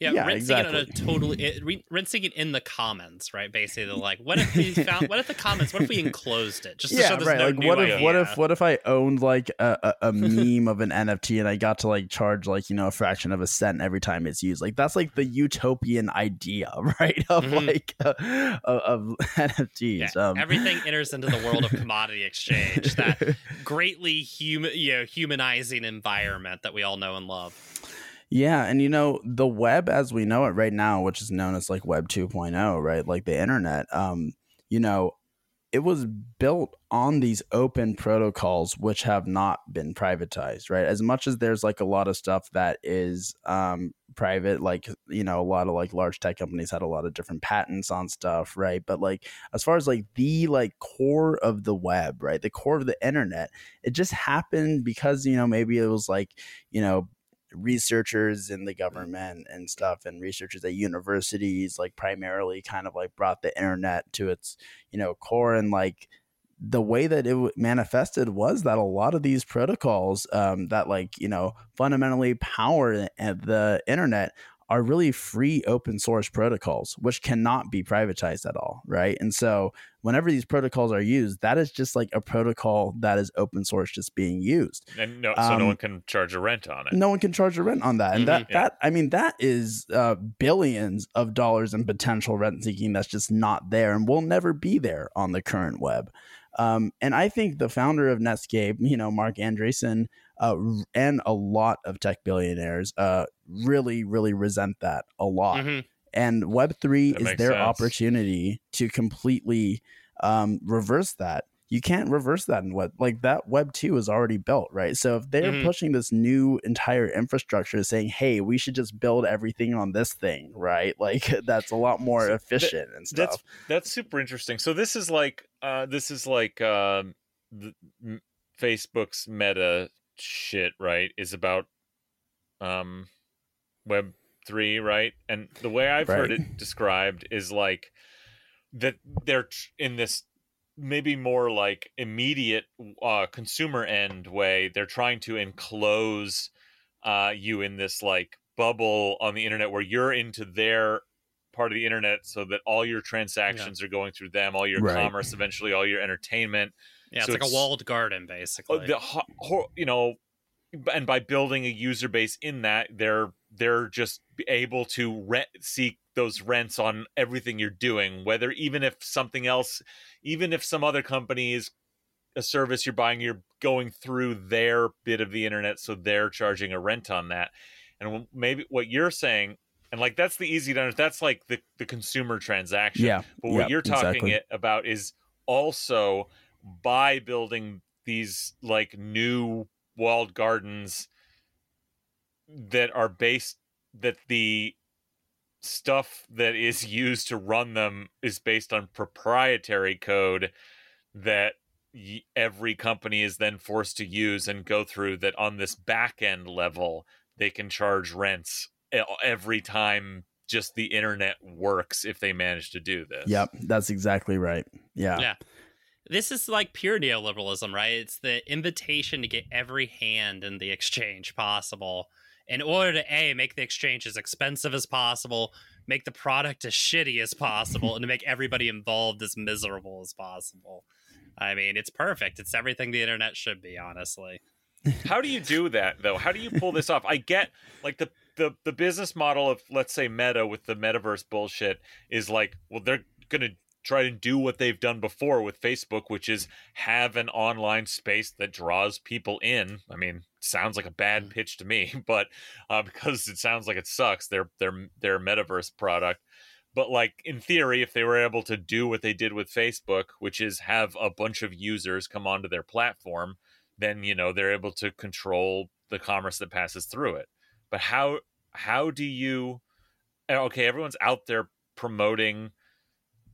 Yeah, rent seeking in the commons, right? Basically, like, what if we enclosed it? Just to show right. No, like, what if I owned like a meme of an NFT, and I got to like charge like, you know, a fraction of a cent every time it's used? Like that's like the utopian idea, right? Of like of NFTs. Yeah. Everything enters into the world of commodity exchange, that greatly humanizing environment that we all know and love. Yeah. And, you know, the web as we know it right now, which is known as like Web 2.0, right? Like the internet, you know, it was built on these open protocols, which have not been privatized, right? As much as there's like a lot of stuff that is private, like, you know, a lot of like large tech companies had a lot of different patents on stuff, right? But like as far as like the like core of the web, right? The core of the internet, it just happened because, you know, maybe it was like, you know, researchers in the government and stuff, and researchers at universities like primarily kind of like brought the internet to its, you know, core. And like the way that it manifested was that a lot of these protocols that like, you know, fundamentally power the internet are really free open source protocols, which cannot be privatized at all, right? And so whenever these protocols are used, that is just like a protocol that is open source just being used. And so no one can charge a rent on it. No one can charge a rent on that. And that I mean, that is billions of dollars in potential rent seeking that's just not there and will never be there on the current web. And I think the founder of Netscape, you know, Mark Andreessen, and a lot of tech billionaires really, really resent that a lot. And Web3 is their opportunity to completely reverse that. You can't reverse that in Web. Like that Web 2 is already built, right? So if they're pushing this new entire infrastructure saying, hey, we should just build everything on this thing, right? Like that's a lot more efficient and stuff. That's super interesting. So this is like Facebook's Meta shit, right, is about Web 3, right? And the way I've heard it described is like that they're in this maybe more like immediate consumer end way, they're trying to enclose you in this like bubble on the internet where you're into their part of the internet, so that all your transactions are going through them, all your commerce, eventually all your entertainment. Yeah, so it's like a walled garden, basically. You know, and by building a user base in that, they're just able to seek those rents on everything you're doing, whether even if some other company is a service you're buying, you're going through their bit of the internet, so they're charging a rent on that. And maybe what you're saying, and like that's the easy to understand, that's like the consumer transaction. Yeah, but what you're talking about is also, by building these like new walled gardens that are based, that the stuff that is used to run them is based on proprietary code that every company is then forced to use and go through, that on this back end level they can charge rents every time just the internet works, if they manage to do this. Yep, that's exactly right. Yeah. This is like pure neoliberalism, right? It's the invitation to get every hand in the exchange possible in order to A, make the exchange as expensive as possible, make the product as shitty as possible, and to make everybody involved as miserable as possible. I mean, it's perfect. It's everything the internet should be, honestly. How do you do that, though? How do you pull this off? I get, like, the business model of, let's say, Meta with the metaverse bullshit is like, well, they're going to try to do what they've done before with Facebook, which is have an online space that draws people in. I mean, sounds like a bad pitch to me, but because it sounds like it sucks, their metaverse product. But like, in theory, if they were able to do what they did with Facebook, which is have a bunch of users come onto their platform, then, you know, they're able to control the commerce that passes through it. But how do you, okay, everyone's out there promoting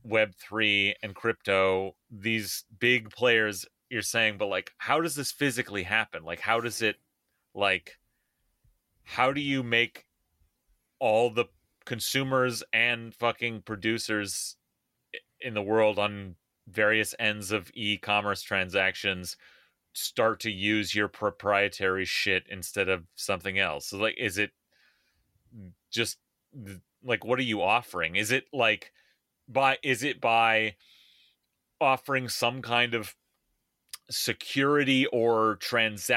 Web3 and crypto, these big players, you're saying, but like, how does this physically happen? Like, how does it, like, how do you make all the consumers and fucking producers in the world on various ends of e-commerce transactions start to use your proprietary shit instead of something else? So like, is it just like, what are you offering? Is it like, by offering some kind of security or is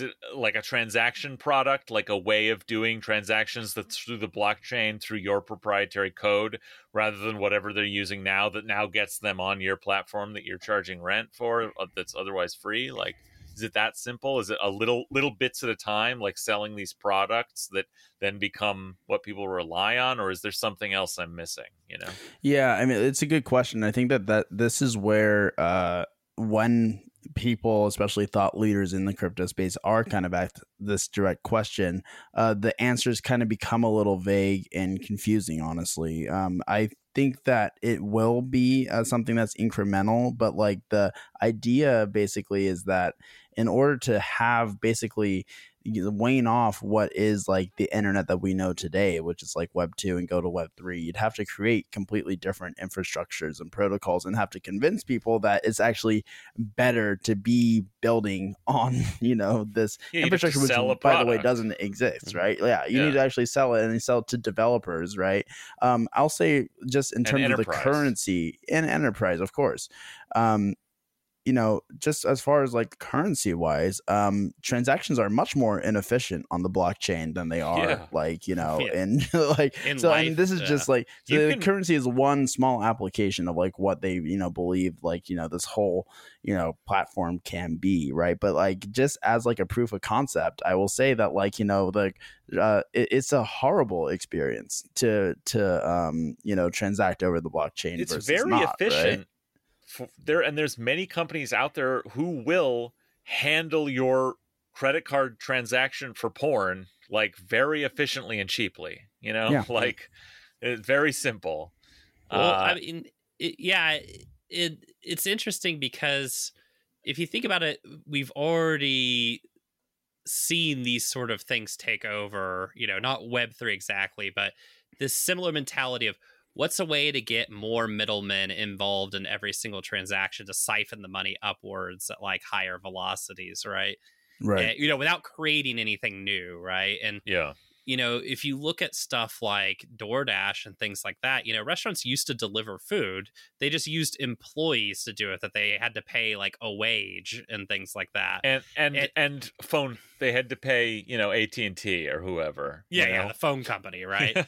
it like a transaction product, like a way of doing transactions that's through the blockchain, through your proprietary code, rather than whatever they're using now that now gets them on your platform that you're charging rent for that's otherwise free? Like, is it that simple? Is it a little bits at a time, like selling these products that then become what people rely on? Or is there something else I'm missing, you know? Yeah, I mean, it's a good question. I think that this is where when people, especially thought leaders in the crypto space, are kind of asked this direct question, the answers kind of become a little vague and confusing, honestly. I think that it will be something that's incremental, but like, the idea basically is that in order to have basically weighing off what is like the internet that we know today, which is like Web 2 and go to Web 3, you'd have to create completely different infrastructures and protocols and have to convince people that it's actually better to be building on, you know, this infrastructure, which, by the way, doesn't exist, right? Yeah, you need to actually sell it, and you sell it to developers, right? I'll say just in terms of the currency and enterprise, of course. You know, just as far as like currency wise, transactions are much more inefficient on the blockchain than they are like, you know, and like, in so life, I mean, this is just like, so the currency is one small application of like what they, you know, believe, like, you know, this whole, you know, platform can be, right? But like, just as like a proof of concept, I will say that like, you know, like it's a horrible experience to you know, transact over the blockchain. It's versus very not, efficient. Right? There's many companies out there who will handle your credit card transaction for porn like very efficiently and cheaply, you know, like it's very simple. Well, I mean, it's interesting because if you think about it, we've already seen these sort of things take over, you know, not Web3 exactly, but this similar mentality of, what's a way to get more middlemen involved in every single transaction to siphon the money upwards at like higher velocities, right? Right. And, you know, without creating anything new, right? And, you know, if you look at stuff like DoorDash and things like that, you know, restaurants used to deliver food. They just used employees to do it, that they had to pay like a wage and things like that. And phone, they had to pay, you know, AT&T or whoever. Yeah, the phone company, right?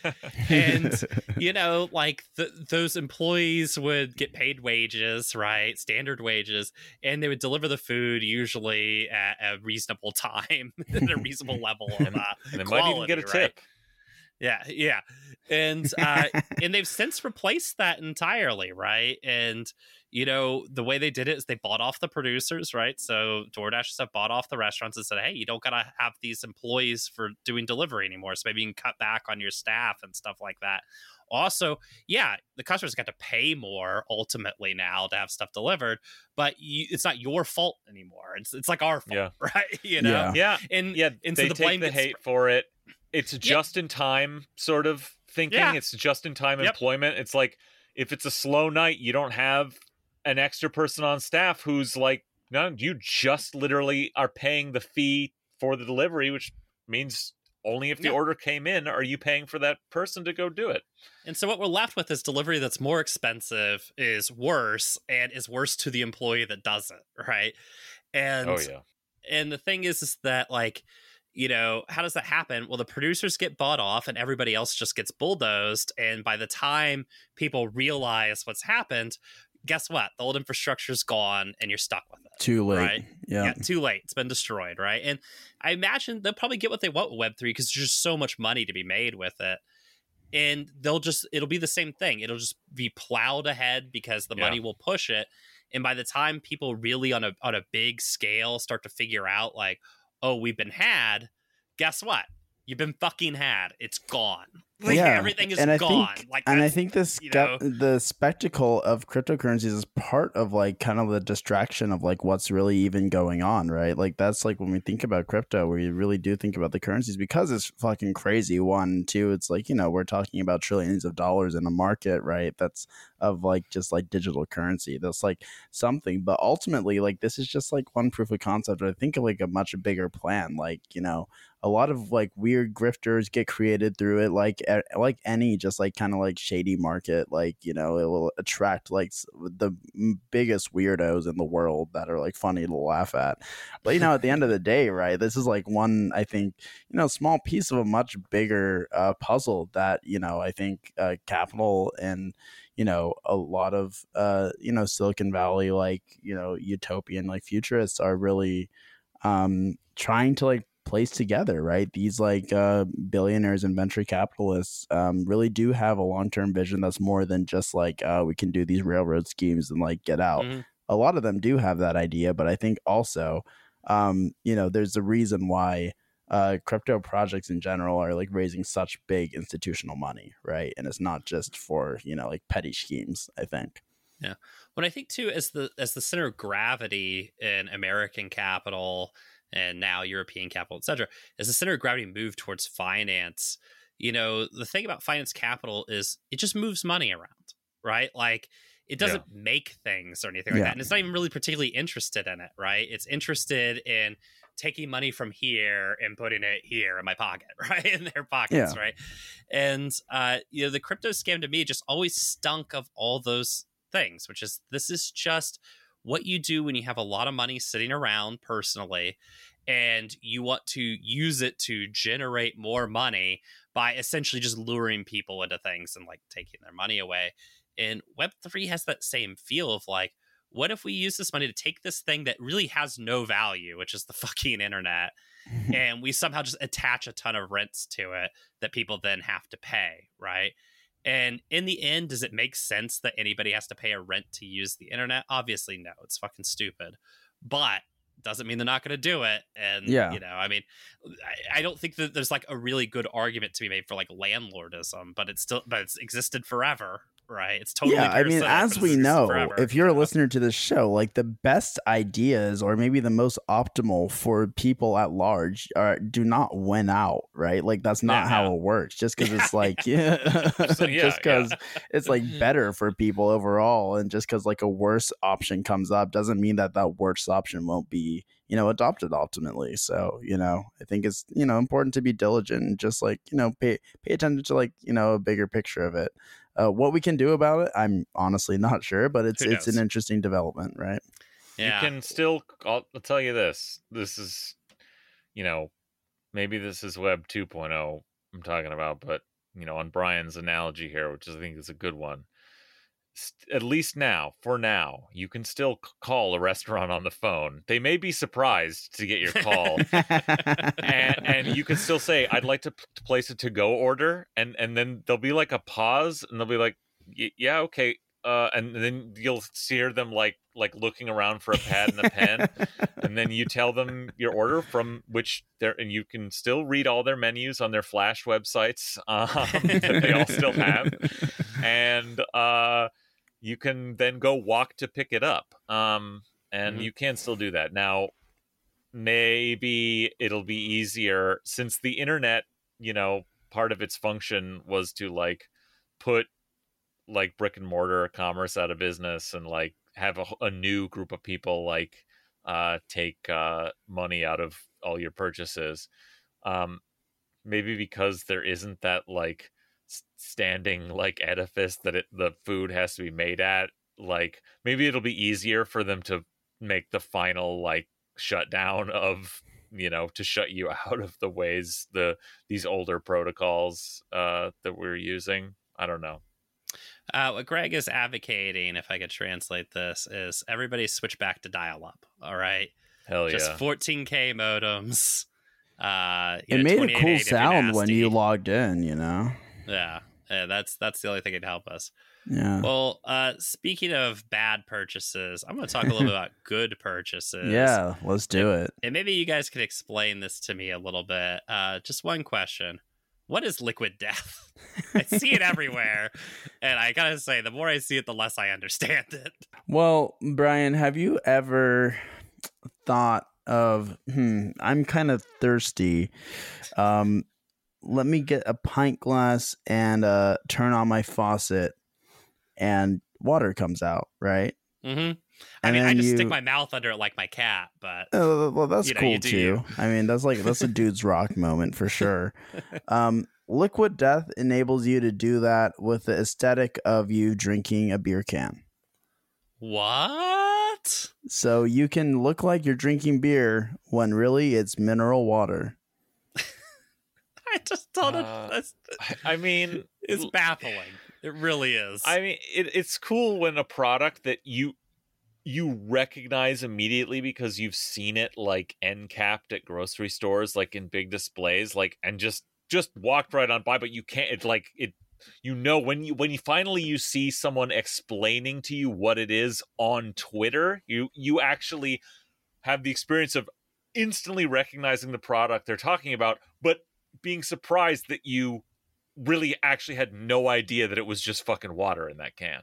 And, you know, like those employees would get paid wages, right? Standard wages. And they would deliver the food usually at a reasonable time, at a reasonable level of and they quality, might even get a tip. Right? Yeah. And, and they've since replaced that entirely, right? And, you know, the way they did it is they bought off the producers, right? So DoorDash stuff bought off the restaurants and said, hey, you don't got to have these employees for doing delivery anymore. So maybe you can cut back on your staff and stuff like that. Also, the customers got to pay more ultimately now to have stuff delivered, but it's not your fault anymore. It's like our fault, right? You know? And they so the blame take the hate for it. It's just in time sort of thinking. Yeah. It's just in time employment. It's like, if it's a slow night, you don't have an extra person on staff who's like, no, you just literally are paying the fee for the delivery, which means only if the order came in are you paying for that person to go do it. And so what we're left with is delivery that's more expensive, is worse, and is worse to the employee that does it, right? And and the thing is that, like, you know, how does that happen? Well, the producers get bought off and everybody else just gets bulldozed. And by the time people realize what's happened, guess what? The old infrastructure's gone and you're stuck with it. Too late. Right? Yeah, too late. It's been destroyed, right? And I imagine they'll probably get what they want with Web3 because there's just so much money to be made with it. And they'll just, it'll be the same thing. It'll just be plowed ahead because the money will push it. And by the time people really on a big scale start to figure out, like, oh, we've been had, guess what? You've been fucking had. It's gone. Like, everything is gone. I think this, you know, the spectacle of cryptocurrencies is part of, like, kind of the distraction of, like, what's really even going on, right? Like, that's, like, when we think about crypto, we really do think about the currencies because it's fucking crazy. One, two, it's like, you know, we're talking about trillions of dollars in a market, right? That's of, like, just, like, digital currency. That's, like, something. But ultimately, like, this is just, like, one proof of concept. I think of, like, a much bigger plan, like, you know, a lot of, like, weird grifters get created through it, like any just, like, kind of, like, shady market, like, you know, it will attract, like, the biggest weirdos in the world that are, like, funny to laugh at. But, you know, at the end of the day, right, this is, like, one, I think, you know, small piece of a much bigger puzzle that, you know, I think capital and, you know, a lot of, you know, Silicon Valley, like, you know, utopian, like, futurists are really trying to, like, place together, right? These, like, billionaires and venture capitalists really do have a long-term vision that's more than just, like, we can do these railroad schemes and, like, get out. Mm-hmm. A lot of them do have that idea, but I think also, you know, there's a reason why crypto projects in general are, like, raising such big institutional money, right? And it's not just for, you know, like, petty schemes, I think. Yeah. What I think too is the center of gravity in American capital and now European capital, et cetera, as the center of gravity move towards finance. You know, the thing about finance capital is it just moves money around, right? Like, it doesn't make things or anything like that. And it's not even really particularly interested in it, right? It's interested in taking money from here and putting it here in my pocket, right? In their pockets, right? And, you know, the crypto scam to me just always stunk of all those things, which is, this is just what you do when you have a lot of money sitting around personally and you want to use it to generate more money by essentially just luring people into things and, like, taking their money away. And Web3 has that same feel of, like, what if we use this money to take this thing that really has no value, which is the fucking internet, and we somehow just attach a ton of rents to it that people then have to pay, right? And in the end, does it make sense that anybody has to pay a rent to use the internet? Obviously, no. It's fucking stupid. But doesn't mean they're not going to do it. And, you know, I mean, I don't think that there's, like, a really good argument to be made for, like, landlordism, but it's existed forever. Right. It's totally. Yeah, I mean, as we know, forever. If you're a listener to this show, like, the best ideas or maybe the most optimal for people at large do not win out. Right. Like, that's not how it works. Just because it's like just because it's, like, better for people overall. And just because, like, a worse option comes up doesn't mean that that worse option won't be, you know, adopted ultimately. So, you know, I think it's, you know, important to be diligent and just, like, you know, pay attention to, like, you know, a bigger picture of it. What we can do about it, I'm honestly not sure, but it's an interesting development, right? Yeah. You can still, I'll tell you this. This is, you know, maybe this is Web 2.0 I'm talking about, but, you know, on Brian's analogy here, which I think is a good one, at least now, for now, you can still call a restaurant on the phone. They may be surprised to get your call. and you can still say, I'd like to place a to-go order. And then there'll be, like, a pause, and they'll be like, yeah, okay. And then you'll hear them, like looking around for a pad and a pen. And then you tell them your order from which they're, and you can still read all their menus on their Flash websites that they all still have. And, you can then go walk to pick it up. And you can still do that. Now, maybe it'll be easier since the internet, you know, part of its function was to, like, put, like, brick and mortar commerce out of business and, like, have a new group of people, like, take money out of all your purchases. Maybe because there isn't that like standing like edifice that the food has to be made at. Like maybe it'll be easier for them to make the final like shutdown of, you know, to shut you out of the ways these older protocols that we're using. I don't know. What Greg is advocating, if I could translate this, is everybody switch back to dial-up. All right, hell yeah, just 14K modems. It made a cool sound when you logged in, you know. Yeah, that's the only thing that could help us. Yeah. Well, speaking of bad purchases, I'm going to talk a little bit about good purchases. Yeah, let's do it. And maybe you guys could explain this to me a little bit. Just one question. What is Liquid Death? I see it everywhere. And I got to say, the more I see it, the less I understand it. Well, Brian, have you ever thought of, I'm kind of thirsty. Let me get a pint glass and turn on my faucet. And water comes out, right? Mm-hmm. I just stick my mouth under it like my cat, but... Oh, well, that's cool, too. I mean, that's a dude's rock moment for sure. Liquid Death enables you to do that with the aesthetic of you drinking a beer can. What? So you can look like you're drinking beer when really it's mineral water. I just don't know. I mean... It's baffling. It really is. I mean, it's cool when a product that you recognize immediately because you've seen it like end capped at grocery stores, like in big displays, like, and just walked right on by, but you can't, it's like it, you know, when you finally you see someone explaining to you what it is on Twitter, you actually have the experience of instantly recognizing the product they're talking about, but being surprised that you really actually had no idea that it was just fucking water in that can.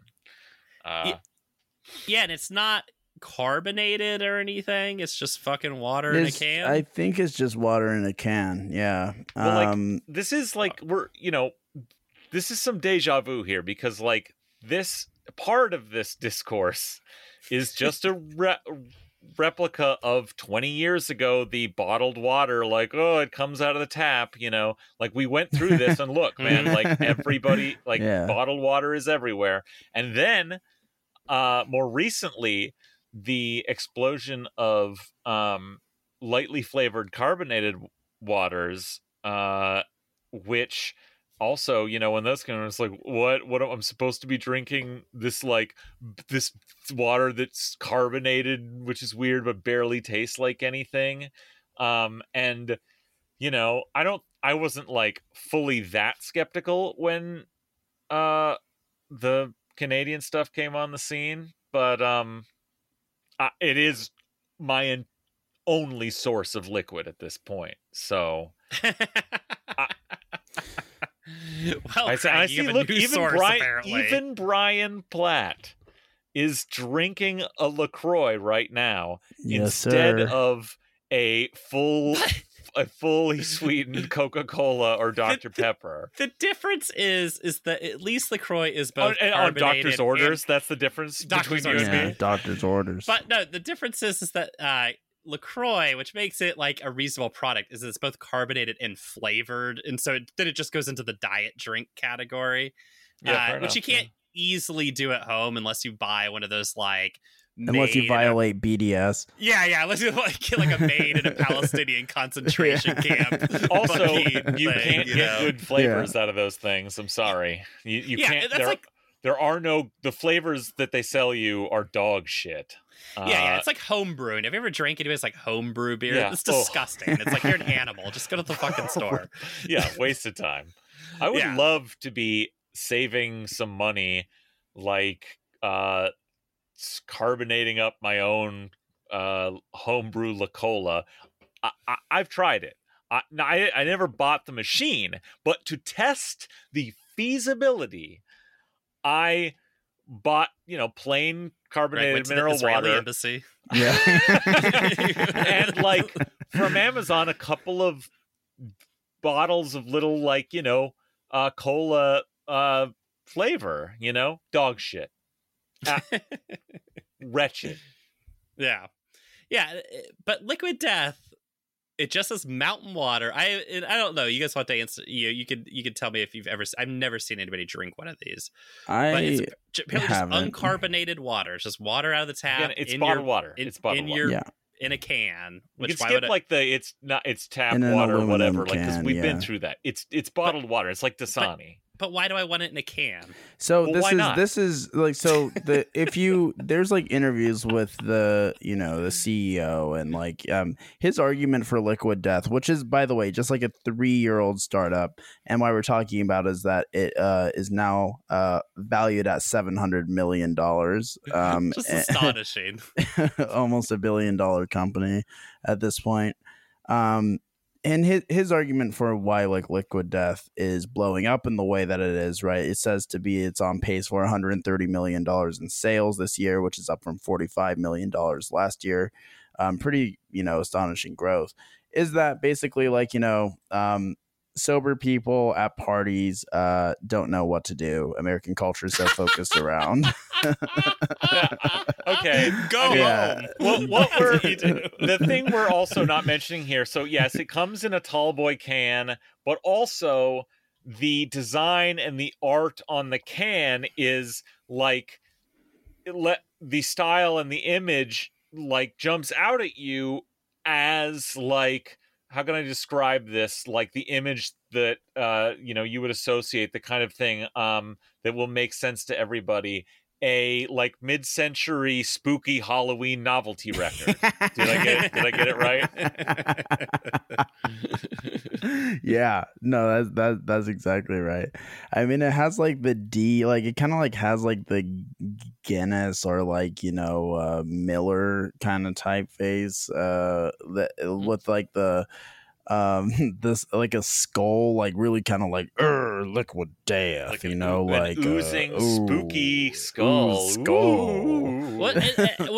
Yeah, and it's not carbonated or anything. It's just fucking water in a can. I think it's just water in a can, yeah. Well, like, this is like, this is some deja vu here because, like, this part of this discourse is just a replica of 20 years ago, the bottled water, like, oh, it comes out of the tap, you know, like we went through this and look, man, like everybody, like yeah. Bottled water is everywhere. And then more recently, the explosion of lightly flavored carbonated waters, which also, you know, when those come, it's like, what am I supposed to be drinking? This like this water that's carbonated, which is weird, but barely tastes like anything. And you know, I wasn't like fully that skeptical when the Canadian stuff came on the scene, but it is my only source of liquid at this point. So. Well, I see. Look, even Brian Platt is drinking a LaCroix right now instead of a fully sweetened Coca-Cola or Dr. Pepper. The difference is that at least LaCroix is both carbonated. On doctor's orders, that's the difference between you and me. Doctor's orders. But no, the difference is that LaCroix, which makes it like a reasonable product, is it's both carbonated and flavored, and so then it just goes into the diet drink category, which you can't easily do at home unless you buy one of those like. Unless you violate BDS. Yeah. Unless you like kill like a maid in a Palestinian concentration camp. Also, you can't get good flavors out of those things. I'm sorry, you can't. That's like. There are no... The flavors that they sell you are dog shit. Yeah, it's like homebrewing. Have you ever drank anybody's like homebrew beer? Yeah. It's disgusting. It's like you're an animal. Just go to the fucking store. Yeah, waste of time. I would love to be saving some money, like carbonating up my own homebrew LaCola. I've tried it. I never bought the machine, but to test the feasibility... I bought, plain carbonated mineral water. Embassy. Yeah. And like from Amazon, a couple of bottles of little, like, cola flavor, dog shit. Wretched. Yeah. But Liquid Death It just says mountain water. I don't know. You guys want to answer? You could tell me if you've ever. I've never seen anybody drink one of these. But it's apparently just uncarbonated water. It's just water out of the tap. Yeah, it's bottled water. It's bottled water. Yeah. In a can. Which you can skip like the it's tap water or whatever. Can, like because we've been through that. It's bottled water. It's like Dasani. But why do I want it in a can? So this is like so the if you there's like interviews with the the CEO and like his argument for Liquid Death, which is by the way just like a 3-year-old startup, and why we're talking about is that it is now valued at $700 million. Just astonishing. Almost $1 billion company at this point. And his argument for why like Liquid Death is blowing up in the way that it is, right? It says to be it's on pace for $130 million in sales this year, which is up from $45 million last year. Pretty, astonishing growth. Is that basically like, sober people at parties don't know what to do. American culture is so focused around. Okay, go home. What were the thing we're also not mentioning here? So yes, it comes in a tall boy can, but also the design and the art on the can is like the style and the image like jumps out at you as like. How can I describe this? Like the image that, you would associate the kind of thing that will make sense to everybody. A like mid-century spooky Halloween novelty record. Did I get it right? Yeah, no, that's exactly right. I mean, it has like the D, like it kind of like has like the Guinness or like Miller kind of typeface that with like the. This like a skull, like really kind of like Liquid Death, like like oozing spooky skull. Ooh. What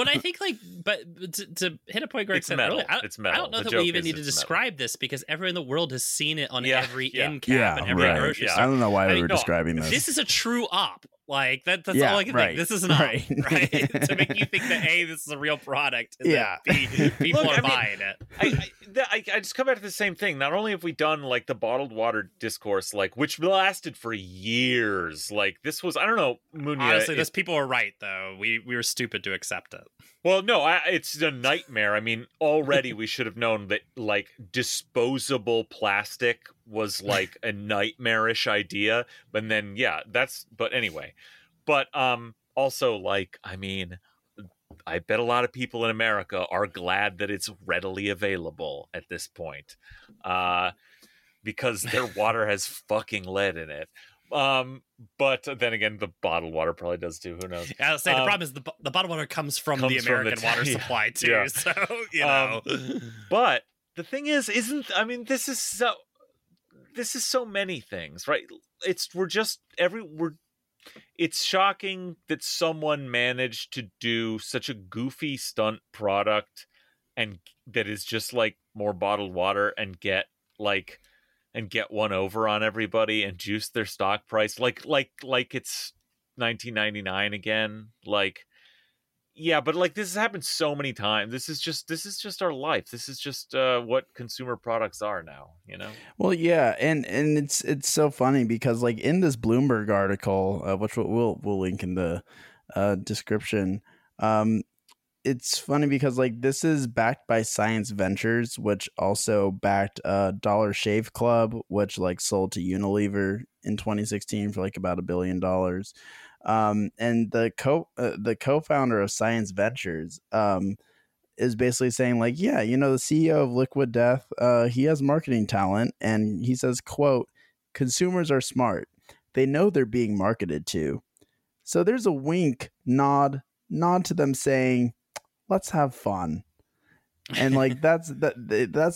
I think like, but to hit a point Greg said earlier, I don't know that we even need to describe this because everyone in the world has seen it on every end cap and every grocery store. I don't know why we were describing this. This is a true op. Like that's all I can think. This is an op, right? To make you think that A, this is a real product. And that B, people are buying it. I just come back to the same thing. Not only have we done like the bottled water discourse, like which lasted for years. Like this was, I don't know, Munya. Honestly, those people were right though. We were stupid to accept it. Well, no, it's a nightmare. I mean, already we should have known that like disposable plastic was like a nightmarish idea. But then, but anyway. But also like, I mean, I bet a lot of people in America are glad that it's readily available at this point because their water has fucking lead in it. But then again, the bottled water probably does too. Who knows? Yeah, I'll say the problem is the bottled water comes the American water supply too. Yeah. So but the thing is, this is so many things, right? It's shocking that someone managed to do such a goofy stunt product, and that is just like more bottled water and get one over on everybody and juice their stock price like it's 1999 again. Like, yeah, but like this has happened so many times. This is just our life. This is just what consumer products are now, Well, yeah, and it's so funny because like in this Bloomberg article, which we'll link in the description, it's funny because like this is backed by Science Ventures, which also backed Dollar Shave Club, which like sold to Unilever in 2016 for like about $1 billion. And the co-founder of Science Ventures is basically saying like, the CEO of Liquid Death, he has marketing talent, and he says, quote, "Consumers are smart. They know they're being marketed to." So there's a wink, nod to them saying, "Let's have fun," and like that's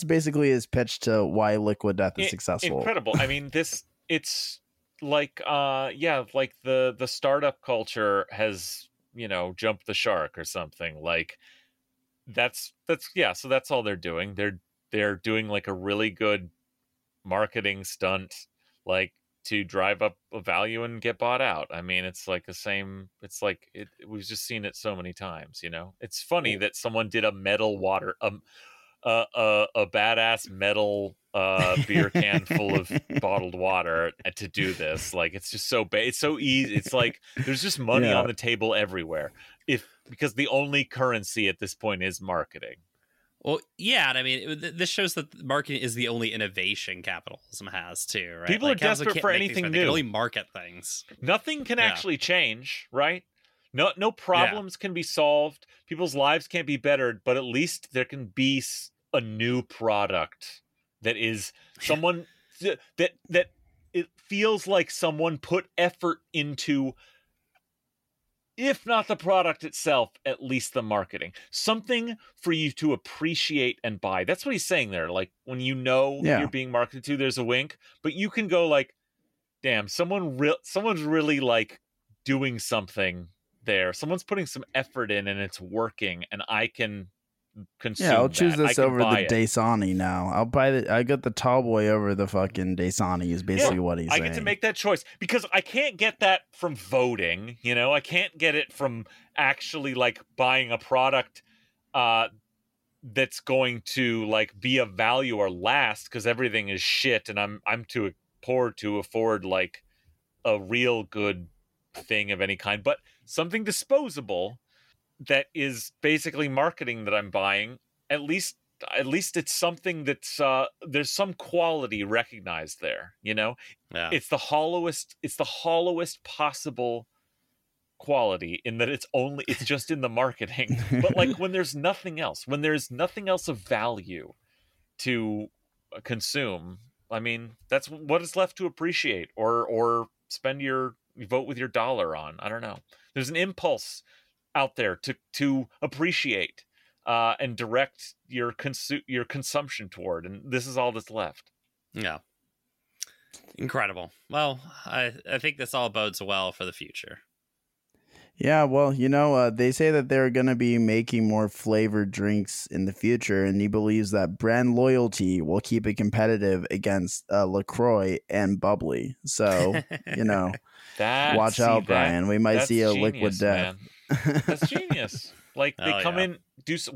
basically his pitch to why Liquid Death is successful. Incredible. I mean, it's like like the startup culture has jumped the shark or something. Like that's so that's all they're doing. They're doing like a really good marketing stunt, like to drive up a value and get bought out. I mean, it's like the same. It's like we've just seen it so many times. It's funny that someone did a metal water, a badass metal beer can full of bottled water to do this. Like, it's just so it's so easy. It's like there's just money on the table everywhere. Because the only currency at this point is marketing. Well, yeah, and I mean, this shows that marketing is the only innovation capitalism has, too, right? People are desperate for anything new. They can only market things. Nothing can actually change, right? No problems can be solved. People's lives can't be bettered, but at least there can be a new product that is someone that it feels like someone put effort into. If not the product itself, at least the marketing. Something for you to appreciate and buy. That's what he's saying there. Like, when you know you're being marketed to, there's a wink. But you can go like, damn, someone's really like doing something there. Someone's putting some effort in and it's working and I can consume that. Yeah, I'll choose this over the Dasani now. I'll buy I got the tall boy over the fucking Dasani is basically what he's saying. I get to make that choice because I can't get that from voting, you know? I can't get it from actually like buying a product that's going to like be of value or last because everything is shit and I'm too poor to afford like a real good thing of any kind. But something disposable that is basically marketing that I'm buying, at least it's something that's there's some quality recognized there, you know? Yeah. It's the hollowest possible quality in that it's just in the marketing. But like when there's nothing else of value to consume, I mean, that's what is left to appreciate or spend your vote with your dollar on. I don't know. There's an impulse out there to appreciate and direct your consumption toward, and this is all that's left. Yeah, incredible. Well, I think this all bodes well for the future. Yeah, well, you know, they say that they're going to be making more flavored drinks in the future, and he believes that brand loyalty will keep it competitive against LaCroix and Bubbly. So, you know, watch out, Brian. We might see a Liquid Death. That's genius. Like, they come in,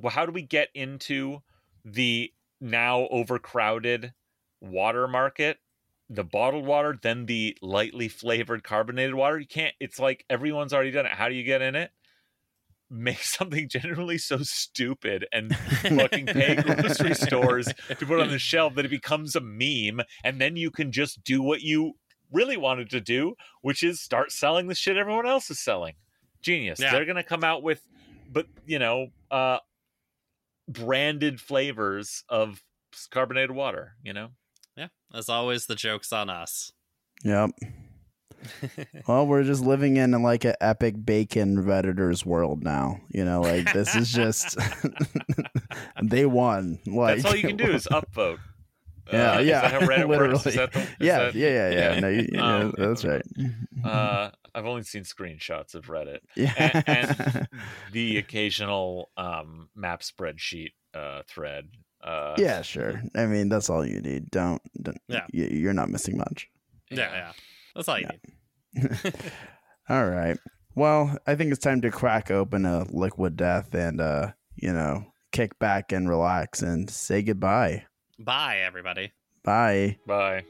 how do we get into the now overcrowded water market? The bottled water, then the lightly flavored carbonated water. You can't, it's like everyone's already done it. How do you get in it? Make something generally so stupid and fucking pay grocery stores to put on the shelf that it becomes a meme. And then you can just do what you really wanted to do, which is start selling the shit everyone else is selling. Genius. Yeah. They're going to come out with, but you know, branded flavors of carbonated water, you know? Yeah, as always, the joke's on us. Yep. Well, we're just living in like an epic bacon Redditor's world now. You know, like this is just they won. Like, that's all you can do is upvote. Yeah, yeah. Is that how Reddit works? Is that yeah. No, you know, that's right. I've only seen screenshots of Reddit and the occasional map spreadsheet thread. Yeah, sure. I mean, that's all you need. Don't you're not missing much. Yeah. That's all you need. All right. Well, I think it's time to crack open a Liquid Death and, you know, kick back and relax and say goodbye. Bye, everybody. Bye. Bye.